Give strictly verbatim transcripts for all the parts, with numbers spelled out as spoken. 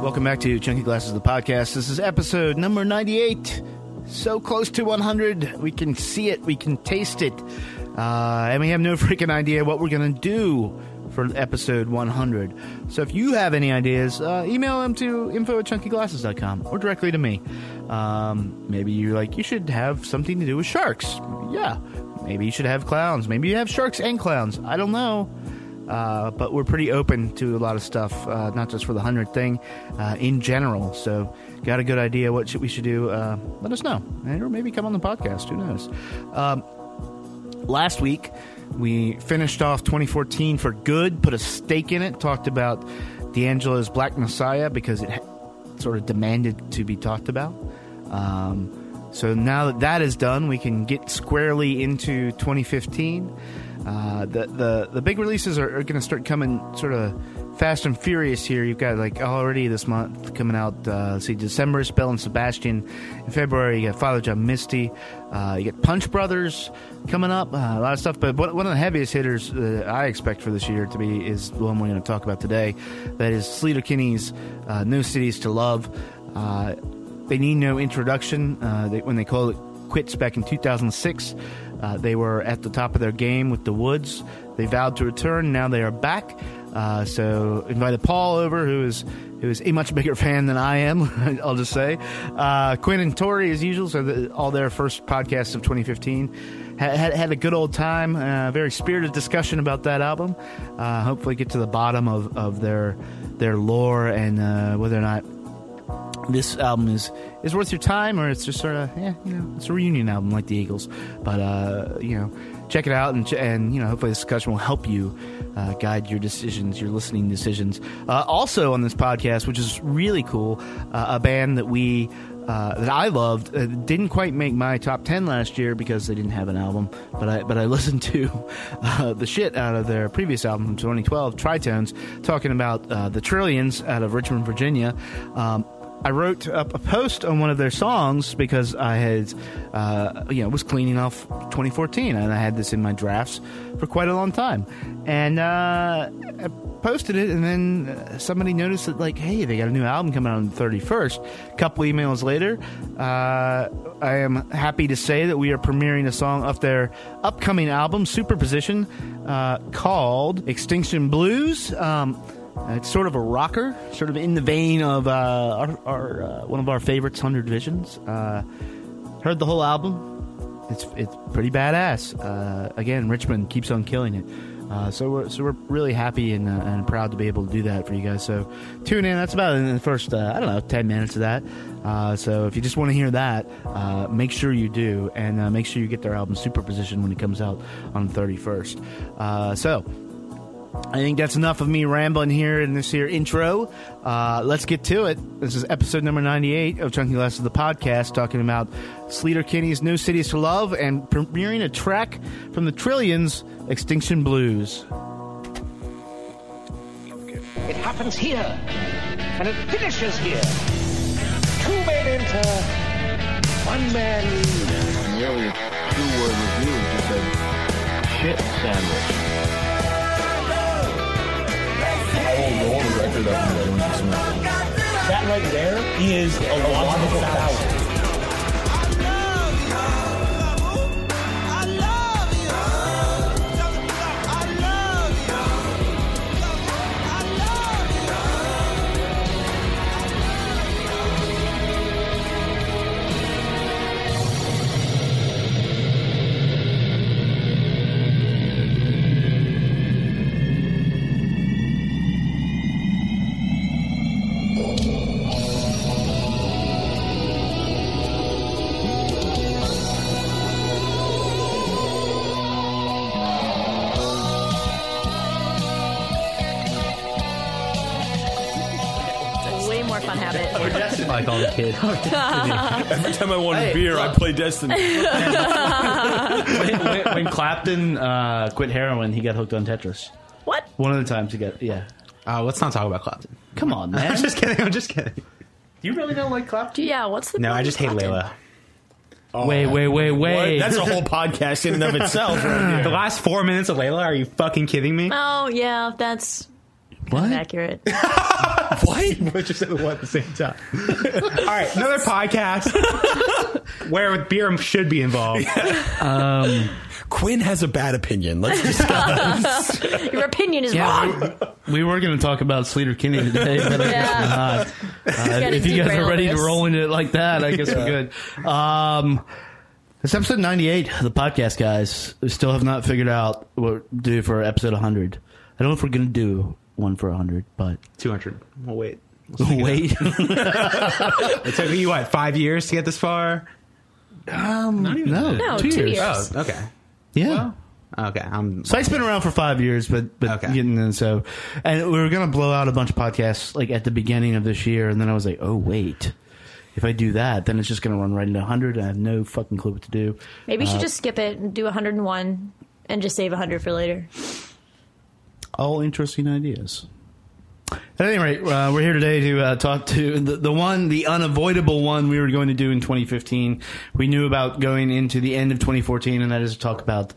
Welcome back to Chunky Glasses, the podcast. This is episode number ninety-eight. So close to one hundred. We can see it. We can taste it. Uh, and we have no freaking idea what we're going to do for episode one hundred. So if you have any ideas, uh, email them to info at chunky glasses dot com or directly to me. Um, maybe you're like, you should have something to do with sharks. Yeah. Maybe you should have clowns. Maybe you have sharks and clowns. I don't know. Uh, but we're pretty open to a lot of stuff, uh, not just for the one hundred thing, uh, in general. So got a good idea what should we should do, uh, let us know. Or maybe come on the podcast. Who knows? Um, last week, we finished off twenty fourteen for good, put a stake in it, talked about D'Angelo's Black Messiah because it sort of demanded to be talked about. Um, so now that that is done, we can get squarely into twenty fifteen. Uh, the, the the big releases are, are going to start coming sort of fast and furious here. You've got like already this month coming out, uh, let's see, December, Belle and Sebastian. In February, you got Father John Misty. Uh, you got Punch Brothers coming up, uh, a lot of stuff. But one of the heaviest hitters uh, I expect for this year to be is the one we're going to talk about today. That is Sleater-Kinney's uh, No Cities to Love. Uh, they need no introduction. Uh, they, when they called it quits back in two thousand six, Uh, they were at the top of their game with The Woods. They vowed to return. Now they are back. Uh, so invited Paul over, who is who is a much bigger fan than I am, I'll just say. Uh, Quinn and Tori, as usual, so the, all their first podcasts of twenty fifteen. Had, had, had a good old time. Uh, very spirited discussion about that album. Uh, hopefully get to the bottom of, of their, their lore and uh, whether or not this album is, is worth your time, or it's just sort of, yeah, you know, it's a reunion album like the Eagles. But, uh, you know, check it out, and, and you know, hopefully this discussion will help you uh, guide your decisions, your listening decisions. Uh, also on this podcast, which is really cool, uh, a band that we, uh, that I loved, uh, didn't quite make my top ten last year because they didn't have an album, but I but I listened to uh, the shit out of their previous album from twenty twelve, Tritones, talking about uh, the Trillions out of Richmond, Virginia. Um, I wrote up a post on one of their songs because I had, uh, you know, was cleaning off twenty fourteen, and I had this in my drafts for quite a long time. And uh, I posted it, and then somebody noticed that, like, hey, they got a new album coming out on the thirty-first. A couple emails later, uh, I am happy to say that we are premiering a song off their upcoming album, Superposition, uh, called Extinction Blues. Um It's sort of a rocker, sort of in the vein of uh, our, our uh, one of our favorites, Hundred Visions. Uh, heard the whole album; it's it's pretty badass. Uh, again, Richmond keeps on killing it, uh, so we're so we're really happy and uh, and proud to be able to do that for you guys. So tune in. That's about in the first uh, I don't know ten minutes of that. Uh, so if you just want to hear that, uh, make sure you do, and uh, make sure you get their album Superposition when it comes out on the thirty-first. Uh, so. I think that's enough of me rambling here in this here intro. Uh, let's get to it. This is episode number ninety-eight of Chunky Glasses, the podcast, talking about Sleater-Kinney's No Cities to Love and premiering a track from the Trillions, Extinction Blues. It happens here, and it finishes here. Two men enter, one man leaves. Nearly a two-word review just a shit sandwich. That right there is a logical fallacy. Kid. Every time I want a hey, beer, look. I play Destiny. when, when, when Clapton uh, quit heroin, he got hooked on Tetris. What? One of the times he got, yeah. Uh, let's not talk about Clapton. Come on, man. I'm just kidding. I'm just kidding. Do you really don't like Clapton? Yeah, what's the No, I just hate Clapton? Layla. Oh, wait, wait, wait, wait. What? That's a whole podcast in and of itself. Right, the last four minutes of Layla, are you fucking kidding me? Oh, yeah, that's... What? Kind of accurate. What? We're just at the one at the same time. All right, another podcast where beer should be involved. Yeah. Um, Quinn has a bad opinion. Let's discuss. Your opinion is yeah, wrong. We, we were going to talk about Sleater-Kinney today, but I yeah. guess not. Uh, if you guys are ready this. to roll into it like that, I guess yeah. we're good. Um, it's episode ninety-eight of the podcast, guys. We still have not figured out what to do for episode one hundred. I don't know if we're going to do one for one hundred, but... two hundred. We'll wait. We'll wait? It took you, what, five years to get this far? Um, Not even no, no, two, two years. years. Oh, okay. Yeah. Well, okay. I'm, so it's been around for five years, but, but okay. getting in, so... And we were going to blow out a bunch of podcasts, like, at the beginning of this year, and then I was like, oh, wait. If I do that, then it's just going to run right into one hundred, and I have no fucking clue what to do. Maybe uh, you should just skip it and do one hundred and one, and just save one hundred for later. All interesting ideas. At any rate, uh, we're here today to uh, talk to the, the one, the unavoidable one we were going to do in twenty fifteen. We knew about going into the end of twenty fourteen, and that is to talk about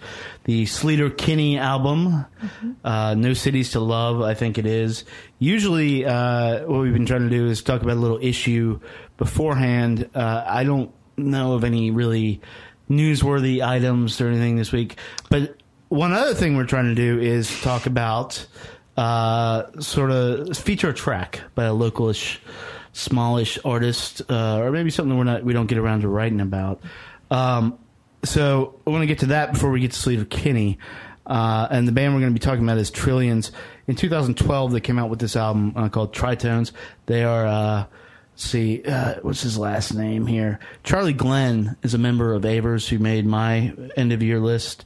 the Sleater-Kinney album, mm-hmm. uh, No Cities to Love, I think it is. Usually uh, what we've been trying to do is talk about a little issue beforehand. Uh, I don't know of any really newsworthy items or anything this week, but... One other thing we're trying to do is talk about uh, sort of feature a track by a localish, smallish artist, uh, or maybe something we're not we don't get around to writing about. Um, so I want to get to that before we get to Sleater-Kinney. Uh, and the band we're going to be talking about is Trillions. In two thousand twelve, they came out with this album uh, called Tritones. They are. Uh, See, uh, what's his last name here? Charlie Glenn is a member of Avers who made my end of year list.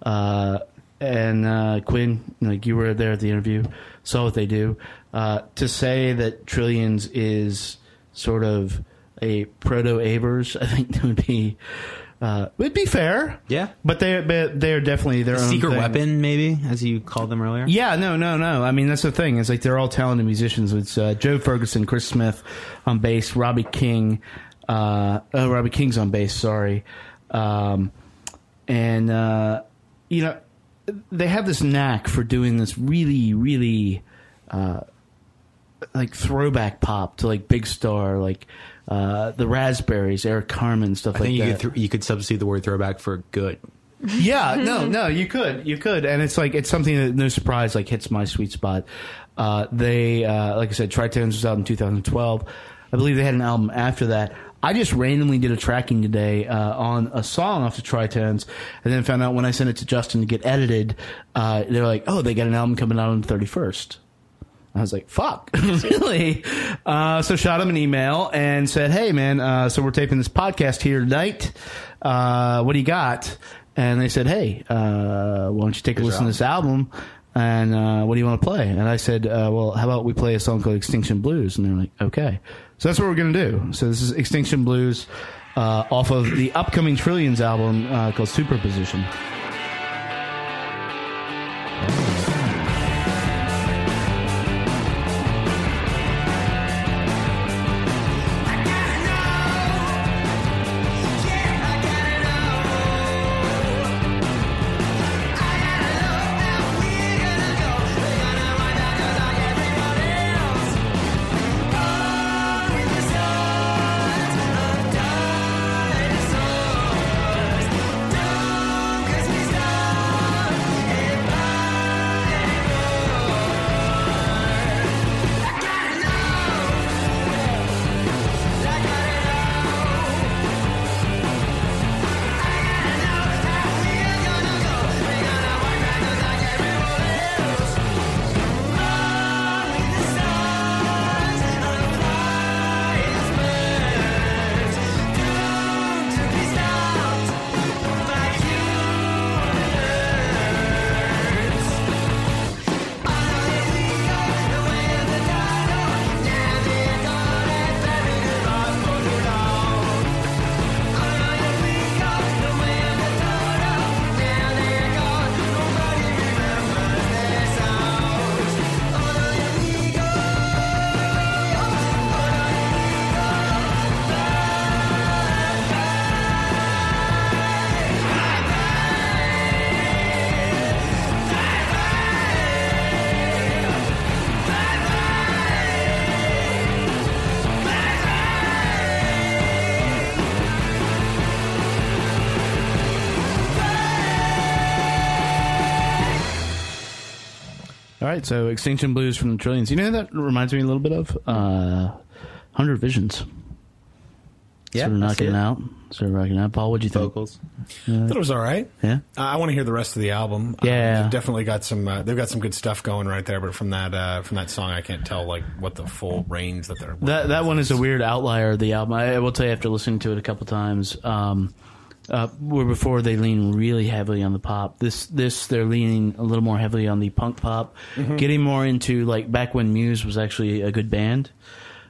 Uh, and uh, Quinn, like you were there at the interview, saw what they do. Uh, to say that Trillions is sort of a proto Avers, I think that would be uh, would be fair. Yeah, but they but they are definitely their a own secret thing. Weapon, maybe as you called them earlier. Yeah, no, no, no. I mean, that's the thing. It's like they're all talented musicians. It's uh, Joe Ferguson, Chris Smith on bass, Robbie King. Uh, oh, Robbie King's on bass. Sorry, um, and. Uh, You know, they have this knack for doing this really, really, uh, like, throwback pop to, like, Big Star, like, uh, the Raspberries, Eric Carmen, stuff I like think you that. Could th- you could substitute the word throwback for good. Yeah, no, no, you could. You could. And it's, like, it's something that, no surprise, like, hits my sweet spot. Uh, they, uh, like I said, Tritones was out in two thousand twelve. I believe they had an album after that. I just randomly did a tracking today uh, on a song off the Tritones, and then found out when I sent it to Justin to get edited, uh, they were like, oh, they got an album coming out on the thirty-first. I was like, fuck, really? Uh, so shot him an email and said, hey, man, uh, so we're taping this podcast here tonight. Uh, what do you got? And they said, hey, uh, why don't you take a listen to this album? And uh, what do you want to play? And I said, uh, well, how about we play a song called Extinction Blues? And they're like, okay. So that's what we're going to do. So this is Extinction Blues uh, off of the upcoming Trillions album uh, called Superposition. All right, so Extinction Blues from the Trillions. You know who that reminds me a little bit of? Uh, Hundred Visions. Yeah, sort of knocking it out. Sort of rocking out. Paul, what'd you think? Vocals. Uh, I thought it was all right. Yeah, uh, I want to hear the rest of the album. Yeah, um, they've definitely got some. Uh, they've got some good stuff going right there. But from that, uh, from that song, I can't tell like what the full range that they're. That that one is a weird outlier of the album. I, I will tell you after listening to it a couple times. Um, uh, where before they lean really heavily on the pop. This this they're leaning a little more heavily on the punk pop, mm-hmm. getting more into like back when Muse was actually a good band.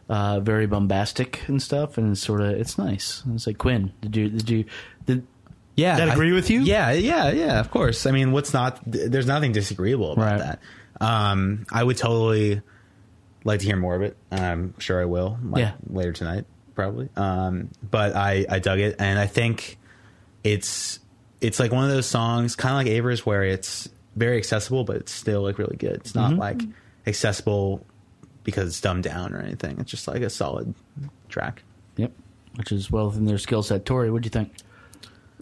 Uh, very bombastic and stuff, and it's sort of it's nice. It's like Quinn, did you did you did yeah that agree I, with you? Yeah, yeah, yeah. Of course. I mean, what's not? There's nothing disagreeable about right. that. Um, I would totally like to hear more of it. I'm sure I will. Like, yeah. later tonight, probably. Um, but I, I dug it, and I think it's it's like one of those songs, kind of like Avers, where it's very accessible, but it's still like really good. It's not mm-hmm. like accessible. Because it's dumbed down or anything. It's just like a solid track. Yep. Which is well within their skill set. Tori, what do you think?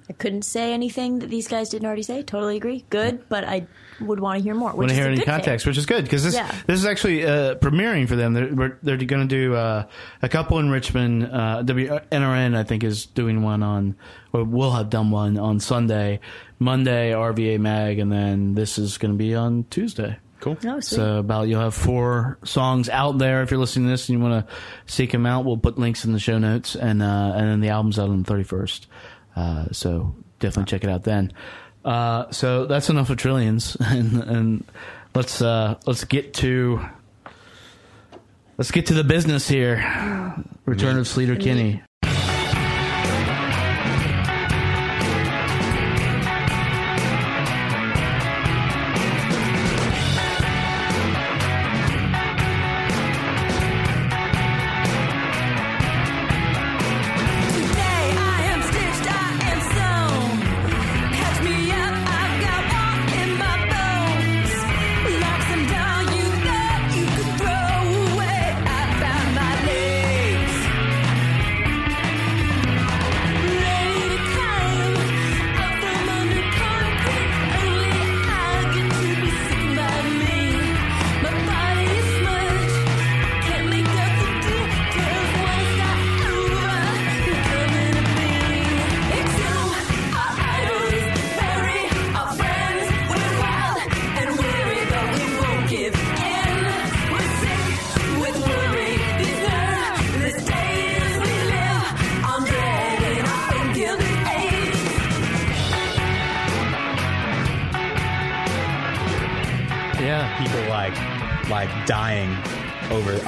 I couldn't say anything that these guys didn't already say. Totally agree. Good, but I would want to hear more. Want to hear any context, thing. Which is good because this yeah. this is actually uh, premiering for them. They're they're going to do uh, a couple in Richmond. Uh, W N R N I think is doing one on, or will have done one on Sunday, Monday R V A Mag, and then this is going to be on Tuesday. Cool. Oh, so about you'll have four songs out there if you're listening to this and you want to seek them out. We'll put links in the show notes, and uh, and then the album's out on the thirty-first. Uh, so definitely wow. check it out then. Uh, so that's enough of Trillions, and and let's uh, let's get to let's get to the business here. Return of Sleater-Kinney.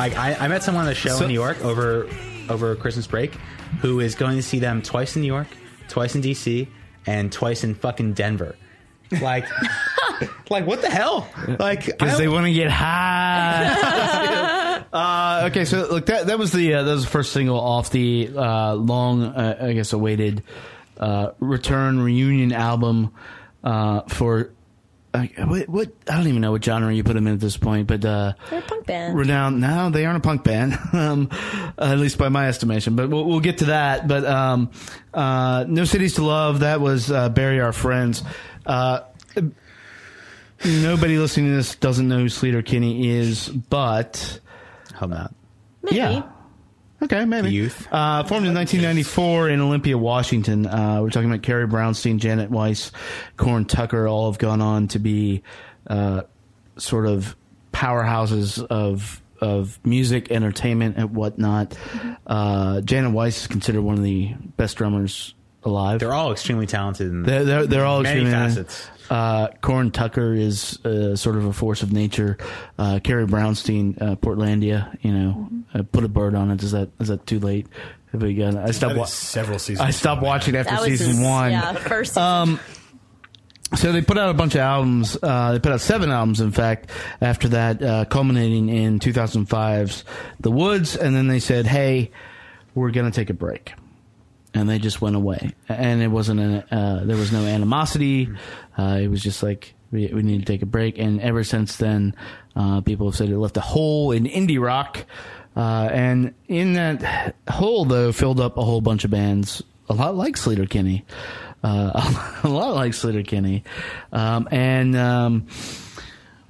I, I met someone on the show so, in New York over over Christmas break who is going to see them twice in New York, twice in D C, and twice in fucking Denver. Like, like what the hell? Like, because they want to get high. uh, okay, so look, that that was the uh, that was the first single off the uh, long, uh, I guess, awaited uh, return reunion album uh, for. Uh, what, what I don't even know what genre you put them in at this point, but uh, they're a punk band. Renowned? No, they aren't a punk band, um, at least by my estimation. But we'll, we'll get to that. But um, uh, No Cities to Love. That was uh, Bury Our Friends. Uh, nobody listening to this doesn't know who Sleater-Kinney is, but how about? Maybe. Yeah. Okay, maybe. Youth. Uh, formed in nineteen ninety-four in Olympia, Washington. Uh, we're talking about Carrie Brownstein, Janet Weiss, Corin Tucker, all have gone on to be uh, sort of powerhouses of of music, entertainment, and whatnot. Mm-hmm. Uh, Janet Weiss is considered one of the best drummers alive. They're all extremely talented. In they're, they're, they're all many extremely facets. Uh, Corin Tucker is uh, sort of a force of nature. Uh, Carrie Brownstein, uh, Portlandia, you know, mm-hmm. uh, put a bird on it. Is that is that too late? Have we got? I stopped. Wa- several seasons. I stopped watching after season his, one. Yeah, first season. Um, so they put out a bunch of albums. Uh, they put out seven albums, in fact. After that, uh, culminating in two thousand five's The Woods, and then they said, "Hey, we're going to take a break." And they just went away, and it wasn't an, uh, there was no animosity. Uh, it was just like we, we need to take a break. And ever since then, uh, people have said it left a hole in indie rock, uh, and in that hole, though, filled up a whole bunch of bands, a lot like Sleater-Kinney, uh, a lot like Sleater-Kinney, um, and. Um,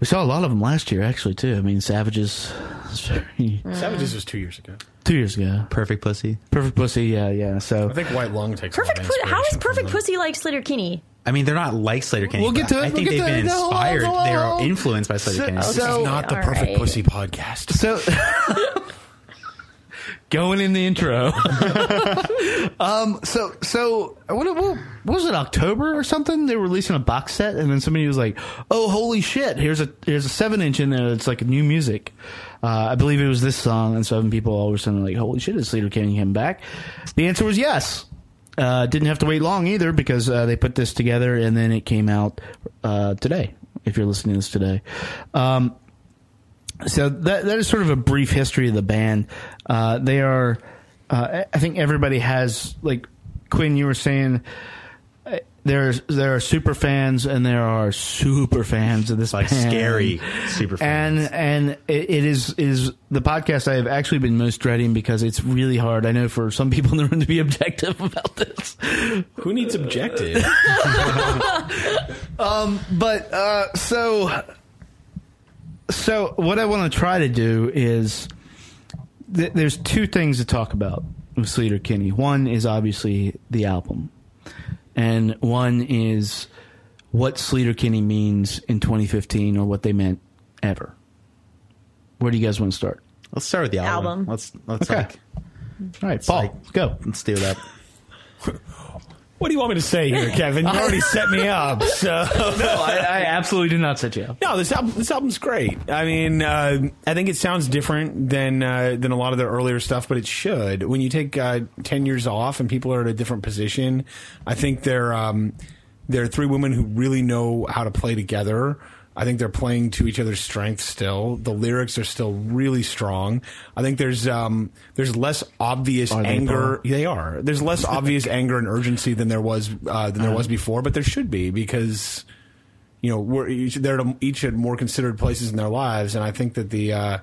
We saw a lot of them last year, actually, too. I mean, Savages. Very... Savages was two years ago. Two years ago. Perfect Pussy. Perfect Pussy, yeah, yeah. So I think White Lung takes Perfect Pussy. How is Perfect Pussy like Sleater-Kinney? I mean, they're not like Sleater-Kinney. We'll get to it. I think we'll they've been the, inspired. No, no, no. They are influenced by Sleater-Kinney. So, so, this is not the Perfect right. Pussy podcast. So... Going in the intro. um, so, so what, what, what was it, October or something? They were releasing a box set, and then somebody was like, oh, holy shit, here's a here's a seven-inch in there. It's like new music. Uh, I believe it was this song, and so people all of a sudden were like, holy shit, is Sleater-Kinney him back? The answer was yes. Uh, didn't have to wait long either, because uh, they put this together, and then it came out uh, today, if you're listening to this today. Um So that that is sort of a brief history of the band. Uh, they are, uh, I think everybody has, like Quinn, you were saying, there's there are super fans and there are super fans of this like band. Scary super fans. And and it, it is is the podcast I have actually been most dreading because it's really hard. I know for some people in the room to be objective about this. Who needs objective? um, but uh, so. So what I want to try to do is th- there's two things to talk about with Sleater-Kinney. One is obviously the album, and one is what Sleater-Kinney means in twenty fifteen or what they meant ever. Where do you guys want to start? Let's start with the album. album. Let's let's okay. like, All right, Paul, like, let's go. Let's do that. What do you want me to say here, Kevin? You already set me up. So. No, I, I absolutely did not set you up. No, this album, this album's great. I mean, uh, I think it sounds different than uh, than a lot of their earlier stuff, but it should. When you take uh, ten years off and people are at a different position, I think they're um, they're three women who really know how to play together. I think they're playing to each other's strengths still. The lyrics are still really strong. I think there's um, there's less obvious are anger. They, they are. There's less obvious anger and urgency than there was uh, than there um, was before, but there should be because you know we're each, they're each at more considered places in their lives, and I think that the uh,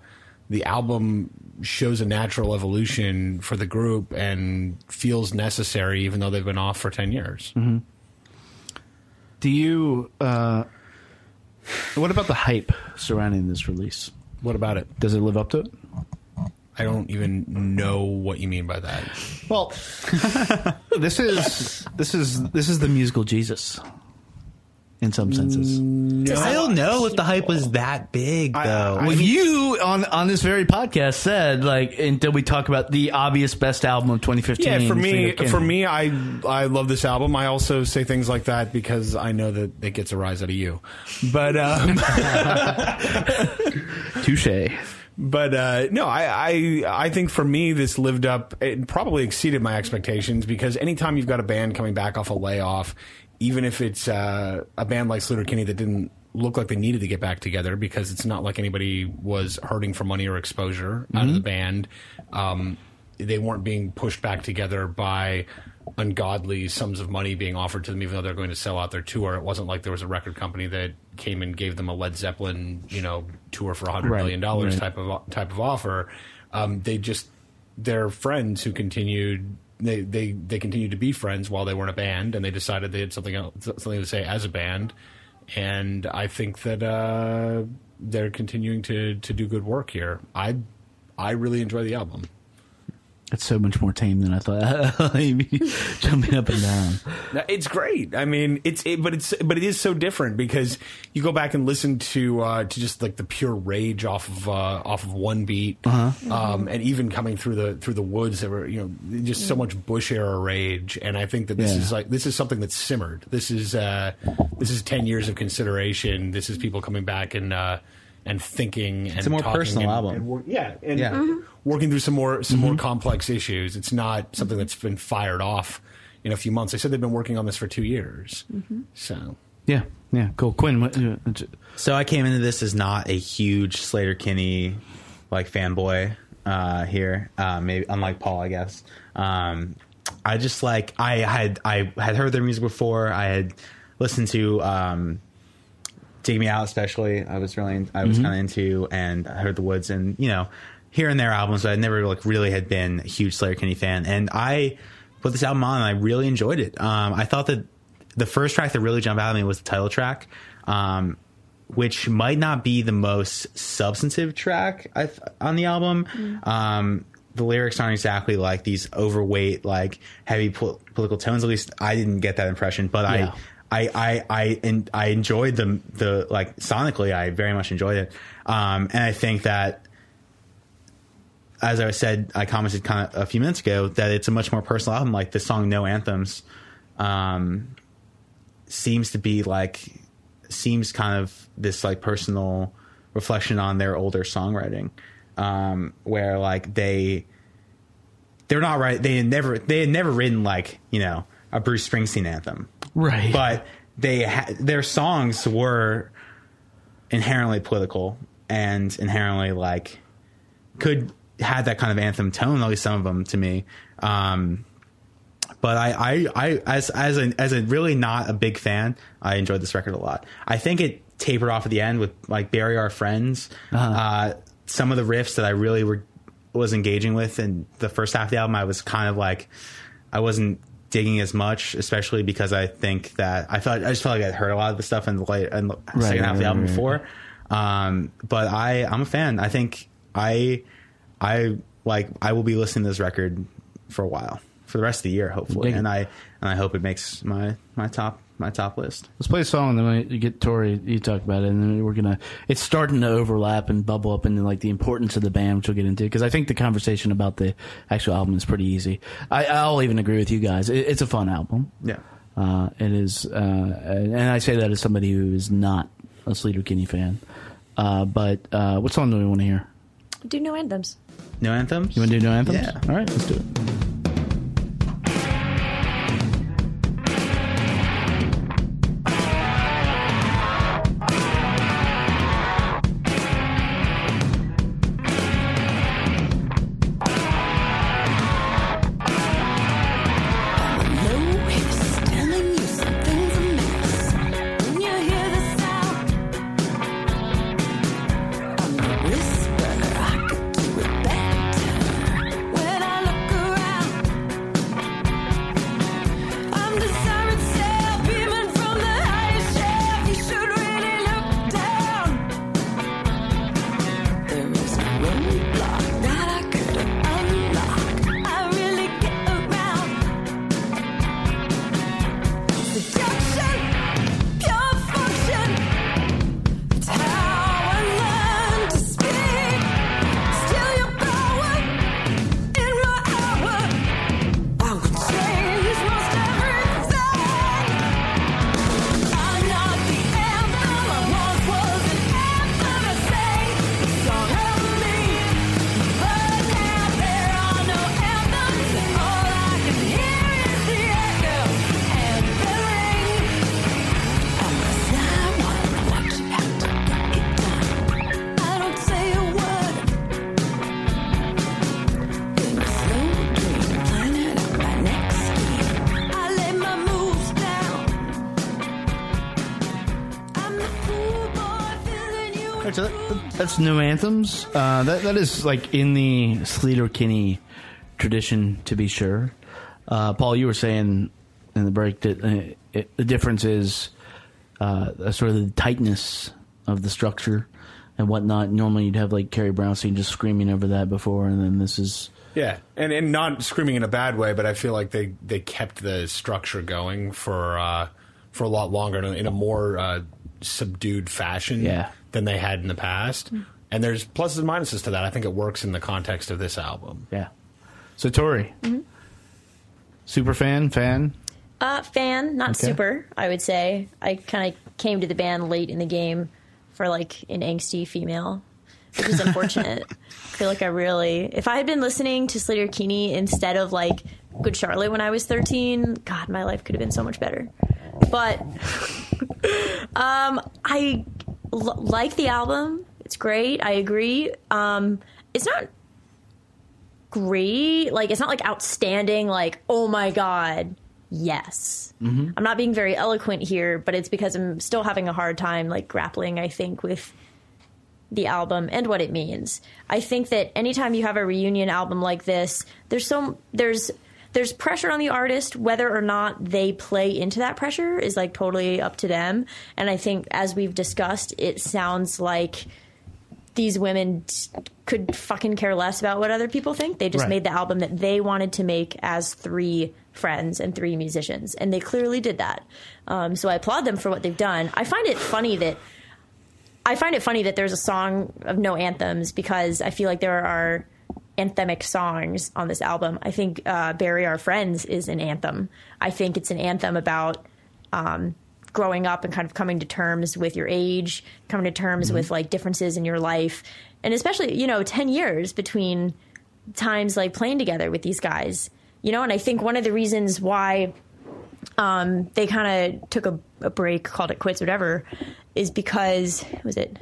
the album shows a natural evolution for the group and feels necessary, even though they've been off for ten years. Mm-hmm. Do you? Uh What about the hype surrounding this release? What about it? Does it live up to it? I don't even know what you mean by that. Well, this is this is this is the musical Jesus in some senses. No. I don't know if the hype was that big though. I, I, well, I mean, you on on this very podcast said like until we talk about the obvious best album of twenty fifteen. Yeah, for me, for me, I I love this album. I also say things like that because I know that it gets a rise out of you. But um, touche. But uh, no, I, I I think for me this lived up. It probably exceeded my expectations because anytime you've got a band coming back off a layoff. Even if it's uh, a band like Sleater-Kinney that didn't look like they needed to get back together because it's not like anybody was hurting for money or exposure mm-hmm. out of the band. Um, they weren't being pushed back together by ungodly sums of money being offered to them, even though they're going to sell out their tour. It wasn't like there was a record company that came and gave them a Led Zeppelin, you know, tour for one hundred right. million dollars right. type of type of offer. Um, they just they're friends who continued. They, they they continued to be friends while they weren't a band, and they decided they had something else, something to say as a band. And I think that uh, they're continuing to, to do good work here. I I really enjoy the album. It's so much more tame than I thought. Jumping up and down, it's great. I mean, it's it, but it's but it is so different because you go back and listen to uh, to just like the pure rage off of uh, off of One Beat, uh-huh. um, and even coming through the through the woods, there were you know just so much Bush era rage. And I think that this yeah. is like this is something that's simmered. This is uh, this is ten years of consideration. This is people coming back and. Uh, And thinking, it's and a more talking personal and, album, and wor- yeah, and yeah. Mm-hmm. working through some more some mm-hmm. more complex issues. It's not something that's been fired off in a few months. They said they've been working on this for two years, mm-hmm. so yeah, yeah, cool. Quinn, what, uh, so I came into this as not a huge Sleater-Kinney like fanboy uh, here, uh, maybe unlike Paul, I guess. Um, I just like I had I had heard their music before. I had listened to. Um, Dig Me Out, especially, I was really, I was mm-hmm. kind of into, and I heard The Woods, and you know, here and there albums, but I never like really had been a huge Sleater-Kinney fan, and I put this album on, and I really enjoyed it. Um, I thought that the first track that really jumped out at me was the title track. Um, which might not be the most substantive track I th- on the album. Mm. Um, the lyrics aren't exactly like these overweight, like heavy pol- political tones. At least I didn't get that impression, but yeah. I, I, I, I, and I enjoyed them. The like sonically, I very much enjoyed it. Um, and I think that, as I said, I commented kind of a few minutes ago that it's a much more personal album. Like the song No Anthems, um, seems to be like, seems kind of this like personal reflection on their older songwriting, um, where like they, they're not right. They had never, they had never written like, you know, a Bruce Springsteen anthem. Right. But they, ha- their songs were inherently political and inherently like could had that kind of anthem tone, at least some of them to me. Um, But I, I, I as as a, as a really not a big fan, I enjoyed this record a lot. I think it tapered off at the end with like "Bury Our Friends." Uh-huh. Uh, some of the riffs that I really were was engaging with in the first half of the album, I was kind of like, I wasn't digging as much, especially because I think that I felt I just felt like I'd heard a lot of the stuff in the late and the right, second half right, of the album right, before. Right. Um, but I, I'm a fan. I think I, I like I will be listening to this record for a while. For the rest of the year, hopefully, and I and I hope it makes my, my top my top list. Let's play a song, and then we get Tori. You talk about it, and then we're gonna. It's starting to overlap and bubble up into like the importance of the band, which we'll get into, because I think the conversation about the actual album is pretty easy. I, I'll even agree with you guys. It, it's a fun album. Yeah, uh, it is, uh, and I say that as somebody who is not a Sleater-Kinney fan. Uh, but uh, what song do we want to hear? Do No Anthems. No Anthems. You want to do No Anthems? Yeah. All right, let's do it. That's No Anthems. Uh, that that is like in the Sleater-Kinney tradition, to be sure. Uh, Paul, you were saying in the break that uh, it, the difference is uh, a sort of the tightness of the structure and whatnot. Normally, you'd have like Carrie Brownstein just screaming over that before, and then this is yeah, and and not screaming in a bad way, but I feel like they, they kept the structure going for uh, for a lot longer in a, in a more uh, subdued fashion. Yeah. Than they had in the past, and there's pluses and minuses to that. I think it works in the context of this album. Yeah. So Tori, mm-hmm. super fan, fan, uh, fan, not okay. super. I would say I kind of came to the band late in the game for like an angsty female, which is unfortunate. I feel like I really, if I had been listening to Sleater-Kinney instead of like Good Charlotte when I was thirteen, God, my life could have been so much better. But um, I. L- like the album, it's great. I agree. Um, it's not great. Like it's not like outstanding. Like oh my god, yes. Mm-hmm. I'm not being very eloquent here, but it's because I'm still having a hard time like grappling. I think with the album and what it means. I think that anytime you have a reunion album like this, there's so there's there's pressure on the artist. Whether or not they play into that pressure is like totally up to them. And I think, as we've discussed, it sounds like these women could fucking care less about what other people think. They just right. made the album that they wanted to make as three friends and three musicians, and they clearly did that. Um, so I applaud them for what they've done. I find it funny that I find it funny that there's a song of no anthems, because I feel like there are anthemic songs on this album. I think uh, Bury Our Friends is an anthem. I think it's an anthem about um, growing up and kind of coming to terms with your age, coming to terms mm-hmm. with like differences in your life. And especially, you know, ten years between times like playing together with these guys, you know, and I think one of the reasons why um, they kind of took a, a break, called it quits, whatever, is because, was it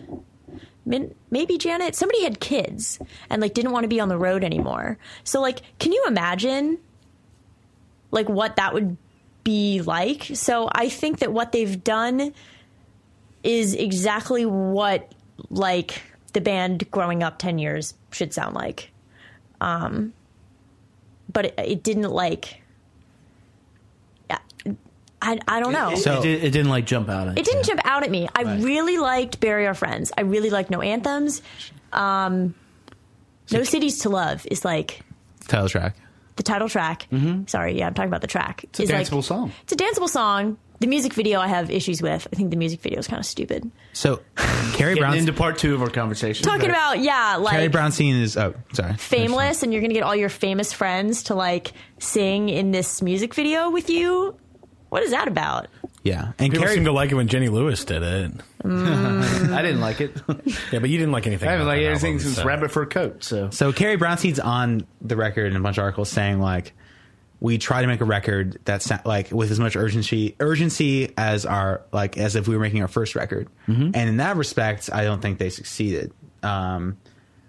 maybe Janet? Somebody had kids and like didn't want to be on the road anymore. So like, can you imagine like what that would be like? So I think that what they've done is exactly what like the band growing up ten years should sound like. Um, but it, it didn't like, I, I don't know. It, it, so, it, it didn't like jump out at you. It didn't yeah. jump out at me. I right. really liked Bury Our Friends. I really liked No Anthems. Um, so No Cities to Love is like title track. The title track. Mm-hmm. Sorry, yeah, I'm talking about the track. It's a danceable like, song. It's a danceable song. The music video I have issues with. I think the music video is kind of stupid. So, Carrie Brownstein. Into part two of our conversation. Talking about, yeah, like. Carrie Brownstein is, oh, sorry. Fameless, and you're going to get all your famous friends to, like, sing in this music video with you. What is that about? Yeah. And people Carrie seemed to like it when Jenny Lewis did it. Mm. I didn't like it. Yeah, but you didn't like anything. I haven't liked anything since so. Rabbit Fur Coat, so. So, Carrie Brownstein's on the record in a bunch of articles saying, like, we try to make a record that's like with as much urgency, urgency as our like as if we were making our first record. Mm-hmm. And in that respect, I don't think they succeeded. Um,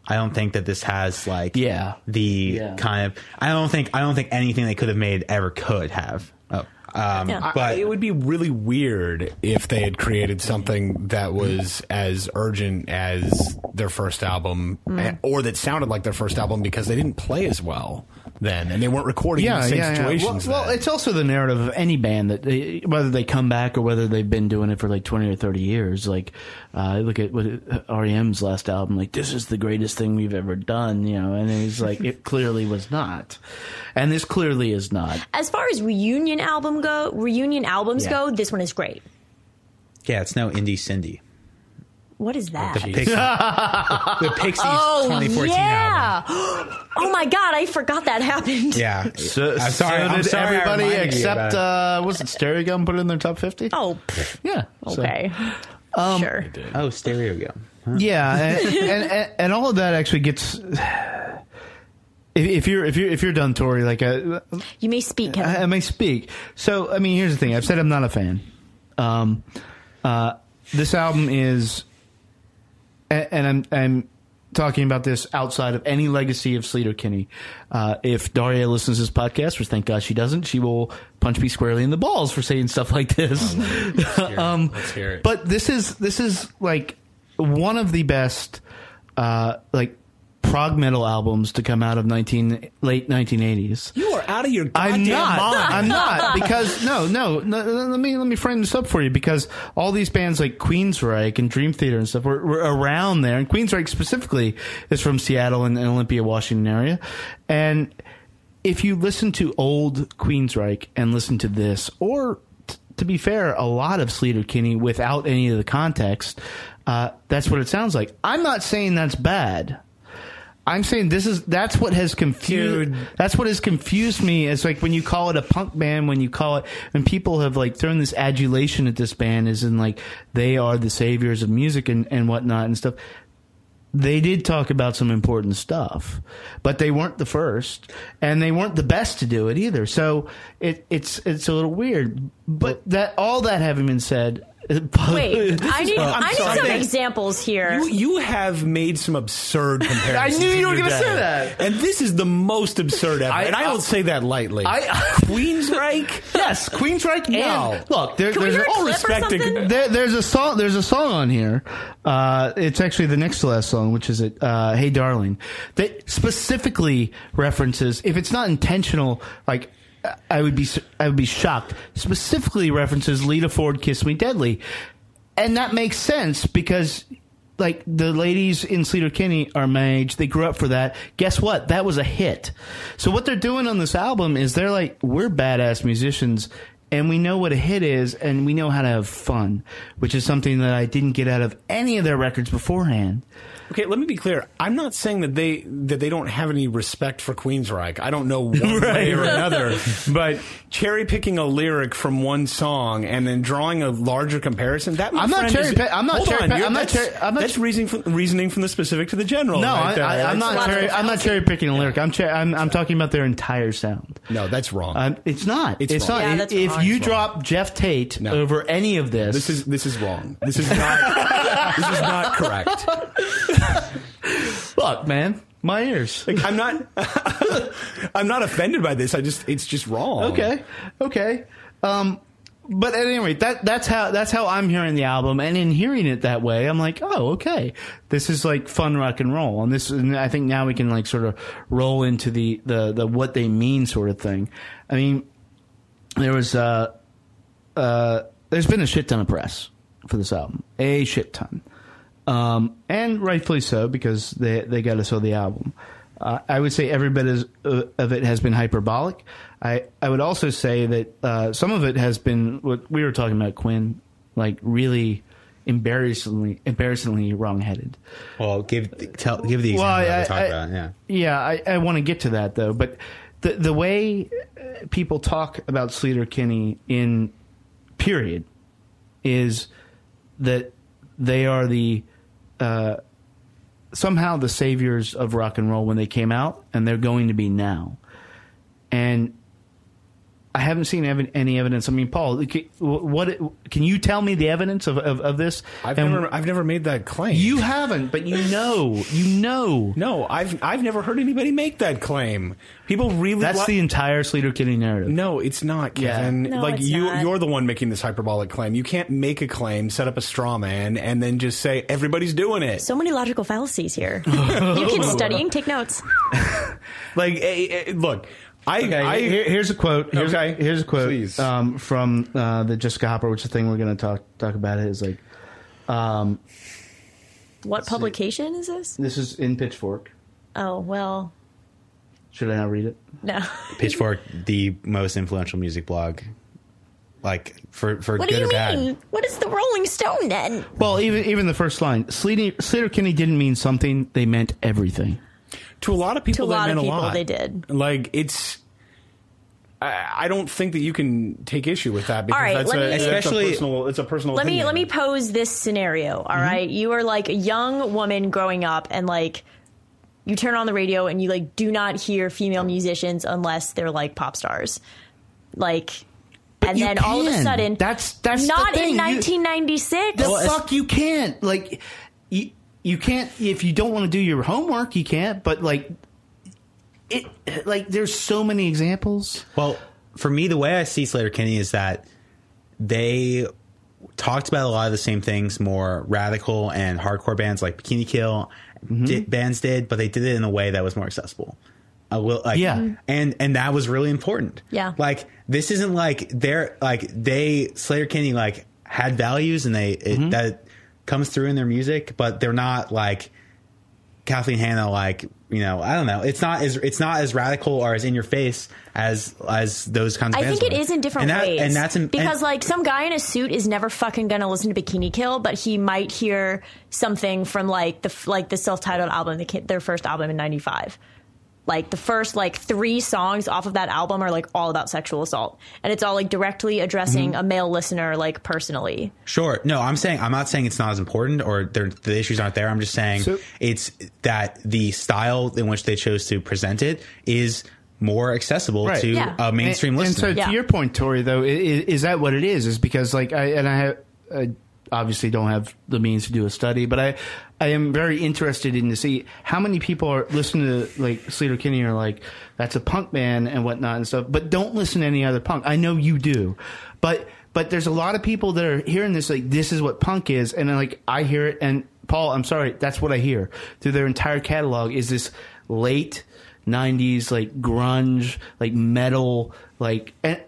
I don't think that this has like yeah. the yeah. kind of I don't think I don't think anything they could have made ever could have. Oh. Um, yeah. But I, it would be really weird if they had created something that was as urgent as their first album, mm. or that sounded like their first album, because they didn't play as well then, and they weren't recording yeah, in the same yeah, situations. Yeah. Well, well, it's also the narrative of any band that they, whether they come back or whether they've been doing it for like twenty or thirty years. Like, uh, look at what R E M's last album, like this is the greatest thing we've ever done, you know, and it's like it clearly was not, and this clearly is not. As far as reunion album. Go, reunion albums yeah. go, this one is great. Yeah, it's no Indie Cindy. What is that? The, Pixie, the, the Pixies oh, twenty fourteen yeah. album. Oh my god, I forgot that happened. Yeah. So, I'm sorry, so I'm did sorry everybody except, uh, was it Stereogum put it in their top fifty? Oh, pff. Yeah. Okay. So. Um, sure. Oh, Stereogum. Huh. Yeah, and, and, and, and all of that actually gets... If you're if you're if you're done, Tori, like uh, you may speak. Kevin. I, I may speak. So I mean, here's the thing. I've said I'm not a fan. Um, uh, this album is, and, and I'm I'm talking about this outside of any legacy of Sleater-Kinney. Uh, if Daria listens to this podcast, which thank God she doesn't, she will punch me squarely in the balls for saying stuff like this. Oh, let's hear it. um, let's hear it. But this is this is like one of the best, uh, like. prog metal albums to come out of nineteen late nineteen eighties. You are out of your goddamn I'm not, mind. I'm not because no, no, no, let me let me frame this up for you, because all these bands like Queensrÿche and Dream Theater and stuff were, were around there, and Queensrÿche specifically is from Seattle and, and Olympia, Washington area. And if you listen to old Queensrÿche and listen to this, or t- to be fair, a lot of Sleater-Kinney without any of the context, uh, that's what it sounds like. I'm not saying that's bad. I'm saying this is that's what has confused Dude. that's what has confused me. It's like when you call it a punk band, when you call it when people have like thrown this adulation at this band as in like they are the saviors of music and, and whatnot and stuff. They did talk about some important stuff, but they weren't the first, and they weren't the best to do it either. So it, it's it's a little weird. But that all that having been said, Wait, I need, I need some examples here. You, you have made some absurd comparisons. I knew you were going to say that. And this is the most absurd ever. I, and I don't say that lightly. I, I, Queensrÿche? Yes, Queensrÿche. No. And look, there, there's all respect. There, there's a song. There's a song on here. Uh, it's actually the next to last song, which is it, uh, "Hey Darling," that specifically references. If it's not intentional, like. I would be I would be shocked. Specifically references Lita Ford, "Kiss Me Deadly," and that makes sense because, like, the ladies in Sleater-Kinney are my age. They grew up for that. Guess what? That was a hit. So what they're doing on this album is they're like, we're badass musicians, and we know what a hit is, and we know how to have fun, which is something that I didn't get out of any of their records beforehand. Okay, let me be clear. I'm not saying that they that they don't have any respect for Queensrÿche. I don't know one right. way or another. But cherry picking a lyric from one song and then drawing a larger comparison, that I'm not cherry picking. I'm not cherry picking. I'm not cherry. I'm not that's reasoning from, reasoning from the specific to the general. No, right I, I, I'm not. Cherry, I'm not cherry picking a lyric. I'm cher- I'm, I'm talking about their entire sound. No, that's wrong. Um, it's not. It's, it's wrong. not. Yeah, that's if wrong. you it's drop wrong. Jeff Tate no. over any of this, this is this is wrong. This is not. This is not correct. Look, man, my ears. Like, I'm not. I'm not offended by this. I just, it's just wrong. Okay, okay. Um, but at any rate, that that's how that's how I'm hearing the album, and in hearing it that way, I'm like, oh, okay, this is like fun rock and roll, and this. And I think now we can like sort of roll into the the the what they mean sort of thing. I mean, there was uh, uh, there's been a shit ton of press for this album, a shit ton. Um, and rightfully so, because they they got to sell the album. Uh, I would say every bit is, uh, of it has been hyperbolic. I, I would also say that uh, some of it has been what we were talking about, Quinn, like really embarrassingly embarrassingly wrong-headed. Well, give tell give the example well, I, I, talk I, about. Yeah, yeah. I, I want to get to that though, but the the way people talk about Sleater-Kinney in period is that they are the Uh, somehow the saviors of rock and roll when they came out, and they're going to be now. And I haven't seen ev- any evidence. I mean, Paul, can, what can you tell me the evidence of, of, of this? I've and never, I've never made that claim. You haven't, but you know, you know. No, I've, I've never heard anybody make that claim. People really. That's lo- the entire Sleater-Kinney narrative. No, it's not, Kevin. Yeah. No, like it's you, not. You're the one making this hyperbolic claim. You can't make a claim, set up a straw man, and then just say everybody's doing it. So many logical fallacies here. You kids studying, take notes. Like, hey, hey, look. I, okay, I here, here's a quote. Here's, okay, here's a quote um, from uh, the Jessica Hopper, which the thing we're going to talk talk about is like, um, what publication see. is this? This is in Pitchfork. Oh well. Should I not read it? No. Pitchfork, the most influential music blog. Like for for what good do you or mean? Bad. What is the Rolling Stone then? Well, even even the first line, Sleater-Kinney didn't mean something; they meant everything. To a lot of people, to a lot that meant of people, a lot. They did. Like it's, I, I don't think that you can take issue with that because all right, that's let a, me, especially that's a personal. It's a personal. Let opinion. me let me pose this scenario. All mm-hmm. right, you are like a young woman growing up, and like you turn on the radio, and you like do not hear female musicians unless they're like pop stars, like. And you then can. all of a sudden, that's that's not the thing. In nineteen ninety-six. The well, fuck you can't like. You, You can't if you don't want to do your homework. You can't, but like, it like there's so many examples. Well, for me, the way I see Sleater-Kinney is that they talked about a lot of the same things more radical and hardcore bands like Bikini Kill mm-hmm. did, bands did, but they did it in a way that was more accessible. A little, like, yeah, and and that was really important. Yeah, like this isn't like they're like they Sleater-Kinney like had values and they it, mm-hmm. that. comes through in their music, but they're not like Kathleen Hanna, like, you know, I don't know. It's not as it's not as radical or as in your face as as those kinds of I bands think it were. is in different and that, ways. And that's in, because and, like some guy in a suit is never fucking gonna listen to Bikini Kill, but he might hear something from like the like the self-titled album, the, their first album in ninety-five. Like the first like three songs off of that album are like all about sexual assault, and it's all like directly addressing mm-hmm. a male listener like personally. Sure, no, I'm saying I'm not saying it's not as important or the issues aren't there. I'm just saying so, it's that the style in which they chose to present it is more accessible right. to yeah. a mainstream and, listener. And so, to yeah. your point, Tori, though, is, is that what it is? Is because like I and I, I obviously don't have the means to do a study, but I, I am very interested in to see how many people are listening to like Sleater-Kinney or like that's a punk band and whatnot and stuff, but don't listen to any other punk. I know you do, but but there's a lot of people that are hearing this like this is what punk is, and then, like I hear it, and Paul, I'm sorry, that's what I hear through their entire catalog is this late nineties like grunge, like metal, like and.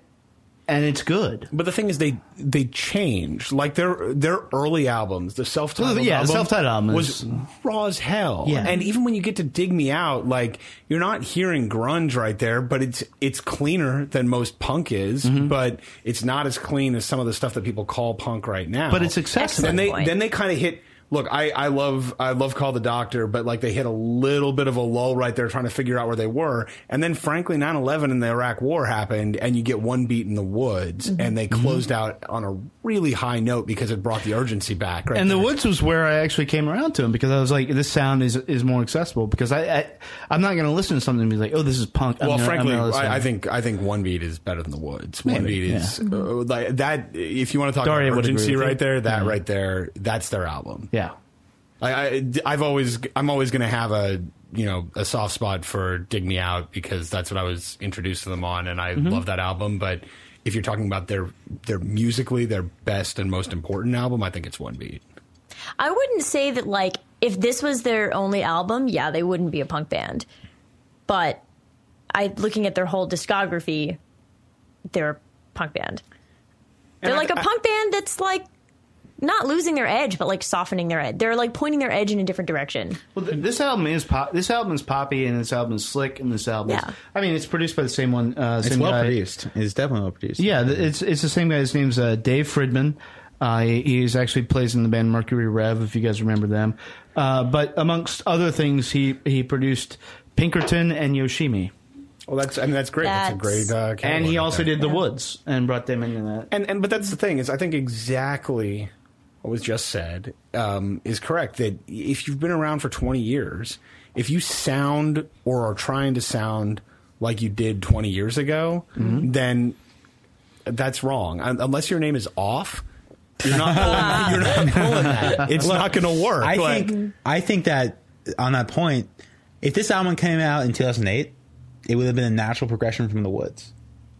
And it's good, but the thing is, they they change. Like their their early albums, the self-titled yeah, album, the self-titled album was is, raw as hell. Yeah. And even when you get to Dig Me Out, like you're not hearing grunge right there, but it's it's cleaner than most punk is. Mm-hmm. But it's not as clean as some of the stuff that people call punk right now. But it's accessible. Then they point. then they kind of hit. Look, I, I love I love Call the Doctor, but like they hit a little bit of a lull right there trying to figure out where they were. And then, frankly, nine eleven and the Iraq War happened, and you get One Beat in the Woods, and they closed out on a really high note because it brought the urgency back. Right and there. The Woods was where I actually came around to him because I was like, this sound is is more accessible because I, I, I'm not going to listen to something and be like, oh, this is punk. I'm well, gonna, frankly, I, I think I think One Beat is better than the Woods. Maybe, One Beat is yeah. uh, like that. If you want to talk Daria about urgency right there, that yeah. right there, that's their album. Yeah, I, I, I've always I'm always going to have a you know a soft spot for Dig Me Out because that's what I was introduced to them on, and I mm-hmm. love that album. But if you're talking about their their musically their best and most important album, I think it's One Beat. I wouldn't say that like if this was their only album, yeah, they wouldn't be a punk band. But I looking at their whole discography, they're a punk band. They're and like I, a punk I, band that's like. Not losing their edge, but like softening their edge. They're like pointing their edge in a different direction. Well, th- this album is pop. This album is poppy, and this album is slick, and this album. Yeah. I mean, it's produced by the same one. Uh, same it's well guy. produced. It's definitely well produced. Yeah, th- it's it's the same guy. His name's uh, Dave Fridman. Uh, he he's actually plays in the band Mercury Rev, if you guys remember them. Uh, but amongst other things, he he produced Pinkerton and Yoshimi. Well, that's I mean that's great. That's, that's a great. Uh, and he also did The Woods and brought them into that. And and but that's the thing is I think exactly. What was just said um, is correct that if you've been around for twenty years, if you sound or are trying to sound like you did twenty years ago, mm-hmm. then that's wrong. Um, unless your name is off, you're not pulling, you're not pulling that. It's Look, not going to work. I like, think I think that on that point, if this album came out in two thousand eight, it would have been a natural progression from The Woods.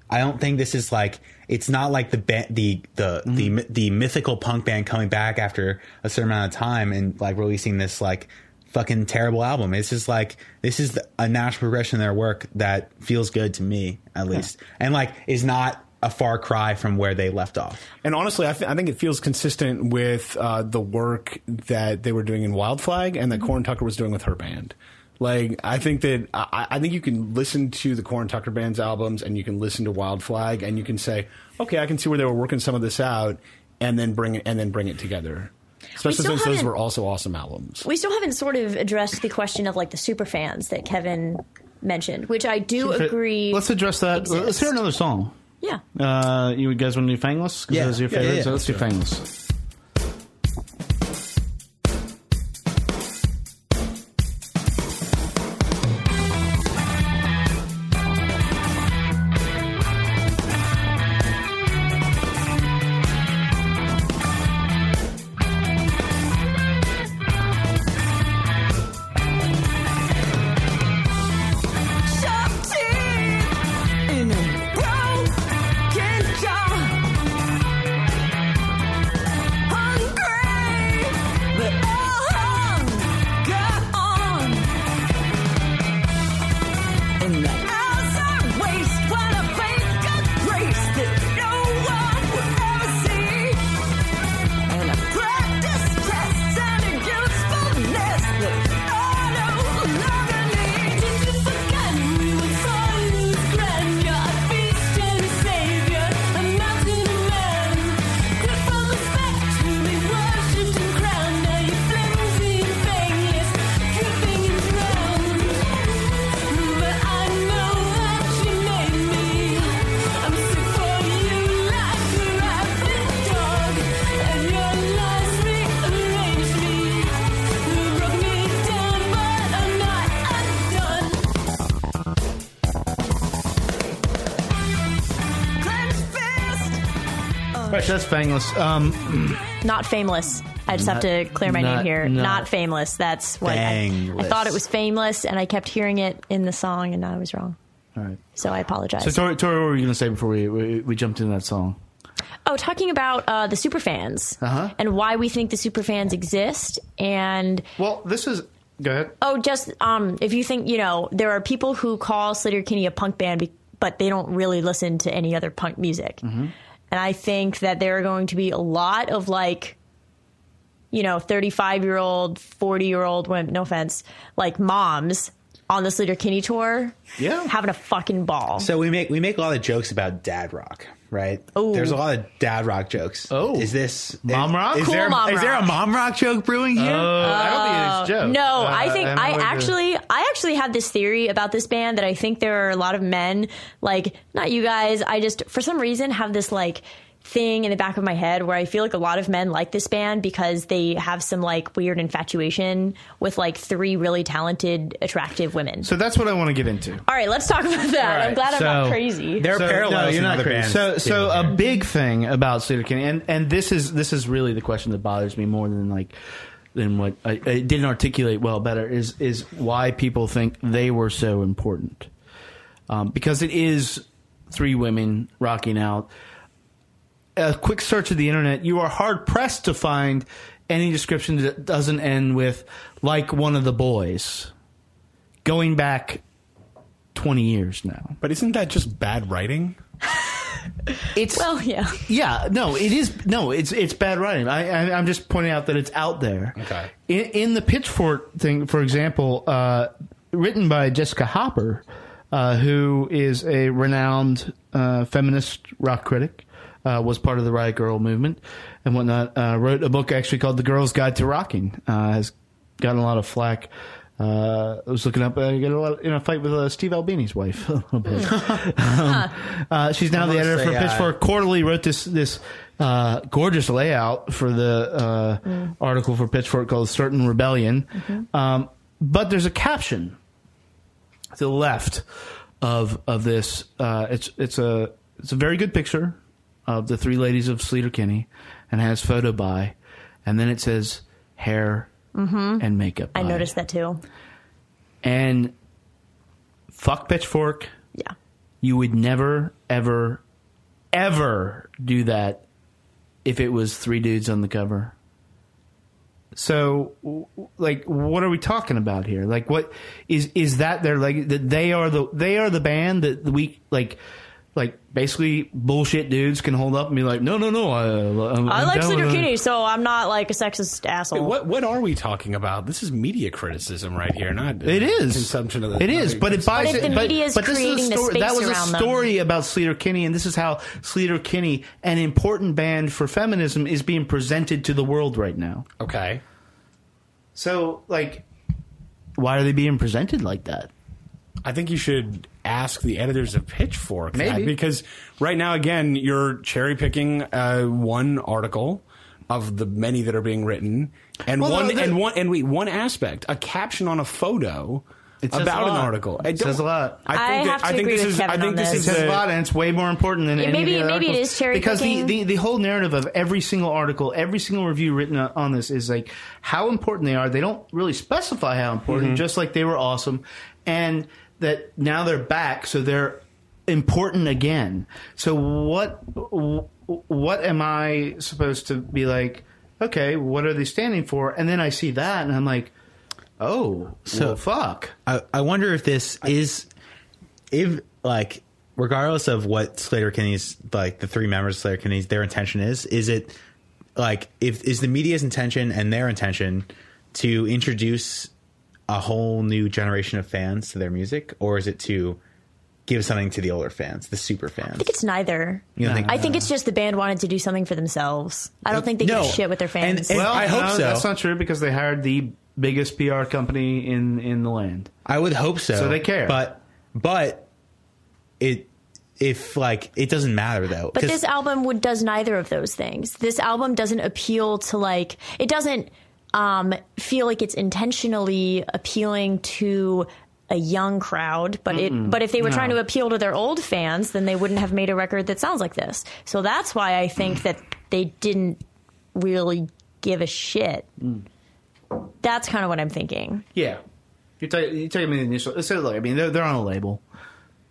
I don't think this is like it's not like the ba- the the, mm-hmm. the the mythical punk band coming back after a certain amount of time and like releasing this like fucking terrible album. It's just like this is a natural progression of their work that feels good to me at least, yeah. and like is not a far cry from where they left off. And honestly, I, th- I think it feels consistent with uh, the work that they were doing in Wild Flag and that Corin Tucker was doing with her band. Like, I think that I, I think you can listen to the Corin Tucker Band's albums and you can listen to Wild Flag and you can say, okay, I can see where they were working some of this out and then bring it and then bring it together. Especially since those were also awesome albums. We still haven't sort of addressed the question of like the super fans that Kevin mentioned, which I do super, agree. Let's address that. Exists. Let's hear another song. Yeah. Uh, you guys want to do Fangless? Because yeah. that was your yeah, favorite. Yeah, yeah. So let's do Fangless. That's Fangless. Um, Not Fameless. I just not, have to clear my not, name here. Not, not Fameless. That's what I, I thought it was Fameless, and I kept hearing it in the song, and I was wrong. All right. So I apologize. So, Tori, Tori what were you going to say before we, we, we jumped into that song? Oh, talking about uh, the superfans uh-huh. and why we think the superfans exist. And well, this is... Go ahead. Oh, just um, if you think, you know, there are people who call Sleater-Kinney a punk band, be- but they don't really listen to any other punk music. Mm-hmm. And I think that there are going to be a lot of, like, you know, thirty-five-year-old, forty-year-old women, no offense, like moms on the Sleater-Kinney tour yeah. having a fucking ball. So we make we make a lot of jokes about dad rock. Right? Ooh. There's a lot of dad rock jokes. Oh. Is this... Mom rock? Is, cool is, there, mom is rock. there a mom rock joke brewing here? Oh, uh, I don't think it's a joke. No, uh, I think... I, I actually... Doing. I actually have this theory about this band that I think there are a lot of men, like, not you guys, I just, for some reason, have this, like, thing in the back of my head where I feel like a lot of men like this band because they have some, like, weird infatuation with, like, three really talented, attractive women. So that's what I want to get into. All right, let's talk about that. Right. I'm glad so, I'm not crazy. There are so, parallels no, you're in not other crazy. bands. So, so a big thing about Sleater-Kinney, and, and this is this is really the question that bothers me more than, like, than what I, I didn't articulate well better, is, is why people think they were so important. Um, because it is three women rocking out. A quick search of the internet, you are hard-pressed to find any description that doesn't end with, like, one of the boys, going back twenty years now. But isn't that just bad writing? It's well, yeah. Yeah, no, it is. No, it's it's bad writing. I, I, I'm just pointing out that it's out there. Okay. In, in the Pitchfork thing, for example, uh, written by Jessica Hopper, uh, who is a renowned uh, feminist rock critic, Uh, was part of the Riot Girl movement and whatnot, uh, wrote a book actually called The Girl's Guide to Rocking. Uh, has gotten a lot of flack. Uh, I was looking up, uh, got a lot in a fight with uh, Steve Albini's wife. um, uh, she's now the editor for Pitchfork uh, Quarterly, wrote this this uh, gorgeous layout for the uh, mm. article for Pitchfork called Certain Rebellion. Mm-hmm. Um, but there's a caption to the left of of this. Uh, it's it's a it's a very good picture of the three ladies of Sleater-Kinney, and has photo by, and then it says hair mm-hmm. and makeup by. I noticed that too. And fuck Pitchfork. Yeah. You would never, ever, ever do that if it was three dudes on the cover. So, like, what are we talking about here? Like, what is is that? They're like that. They are the they are the band that we like. Like, basically, bullshit dudes can hold up and be like, no, no, no. I, I'm, I like Sleater-Kinney, so I'm not, like, a sexist asshole. What What are we talking about? This is media criticism right here, not it is. consumption of the... It is, but it buys... But if the media is creating the space around them. That was a story about Sleater-Kinney, and this is how Sleater-Kinney, an important band for feminism, is being presented to the world right now. Okay. So, like, why are they being presented like that? I think you should... ask the editors of Pitchfork Maybe. that, because right now, again, you're cherry picking uh, one article of the many that are being written, and well, one no, and one and wait, one aspect, a caption on a photo it about an article. It says a lot. I, I think have that, to I think agree this with is, Kevin I think on this. This is it says a lot, and it's way more important than yeah, any maybe, of the maybe articles. It is cherry because picking. The, the, the whole narrative of every single article, every single review written on this is like how important they are. They don't really specify how important, mm-hmm. just like they were awesome, and. That now they're back, so they're important again. So what what am I supposed to be like, okay, what are they standing for? And then I see that, and I'm like, oh, so well, fuck. I, I wonder if this I, is – if like regardless of what Sleater-Kinney's – like the three members of Sleater-Kinney's, their intention is, is it like – if is the media's intention and their intention to introduce – a whole new generation of fans to their music, or is it to give something to the older fans, the super fans? I think it's neither. You don't no. think, I think it's just the band wanted to do something for themselves. I don't think they no. give a shit with their fans. And, and well, I hope no, so. That's not true because they hired the biggest P R company in, in the land. I would hope so. So they care. But but it if like it doesn't matter though. But this album would does neither of those things. This album doesn't appeal to like it doesn't Um, feel like it's intentionally appealing to a young crowd, but Mm-mm. it but if they were no. trying to appeal to their old fans, then they wouldn't have made a record that sounds like this. So that's why I think that they didn't really give a shit. Mm. That's kind of what I'm thinking. Yeah. You're talking, you're talking about the initial. So look, I mean, they're, they're on a label.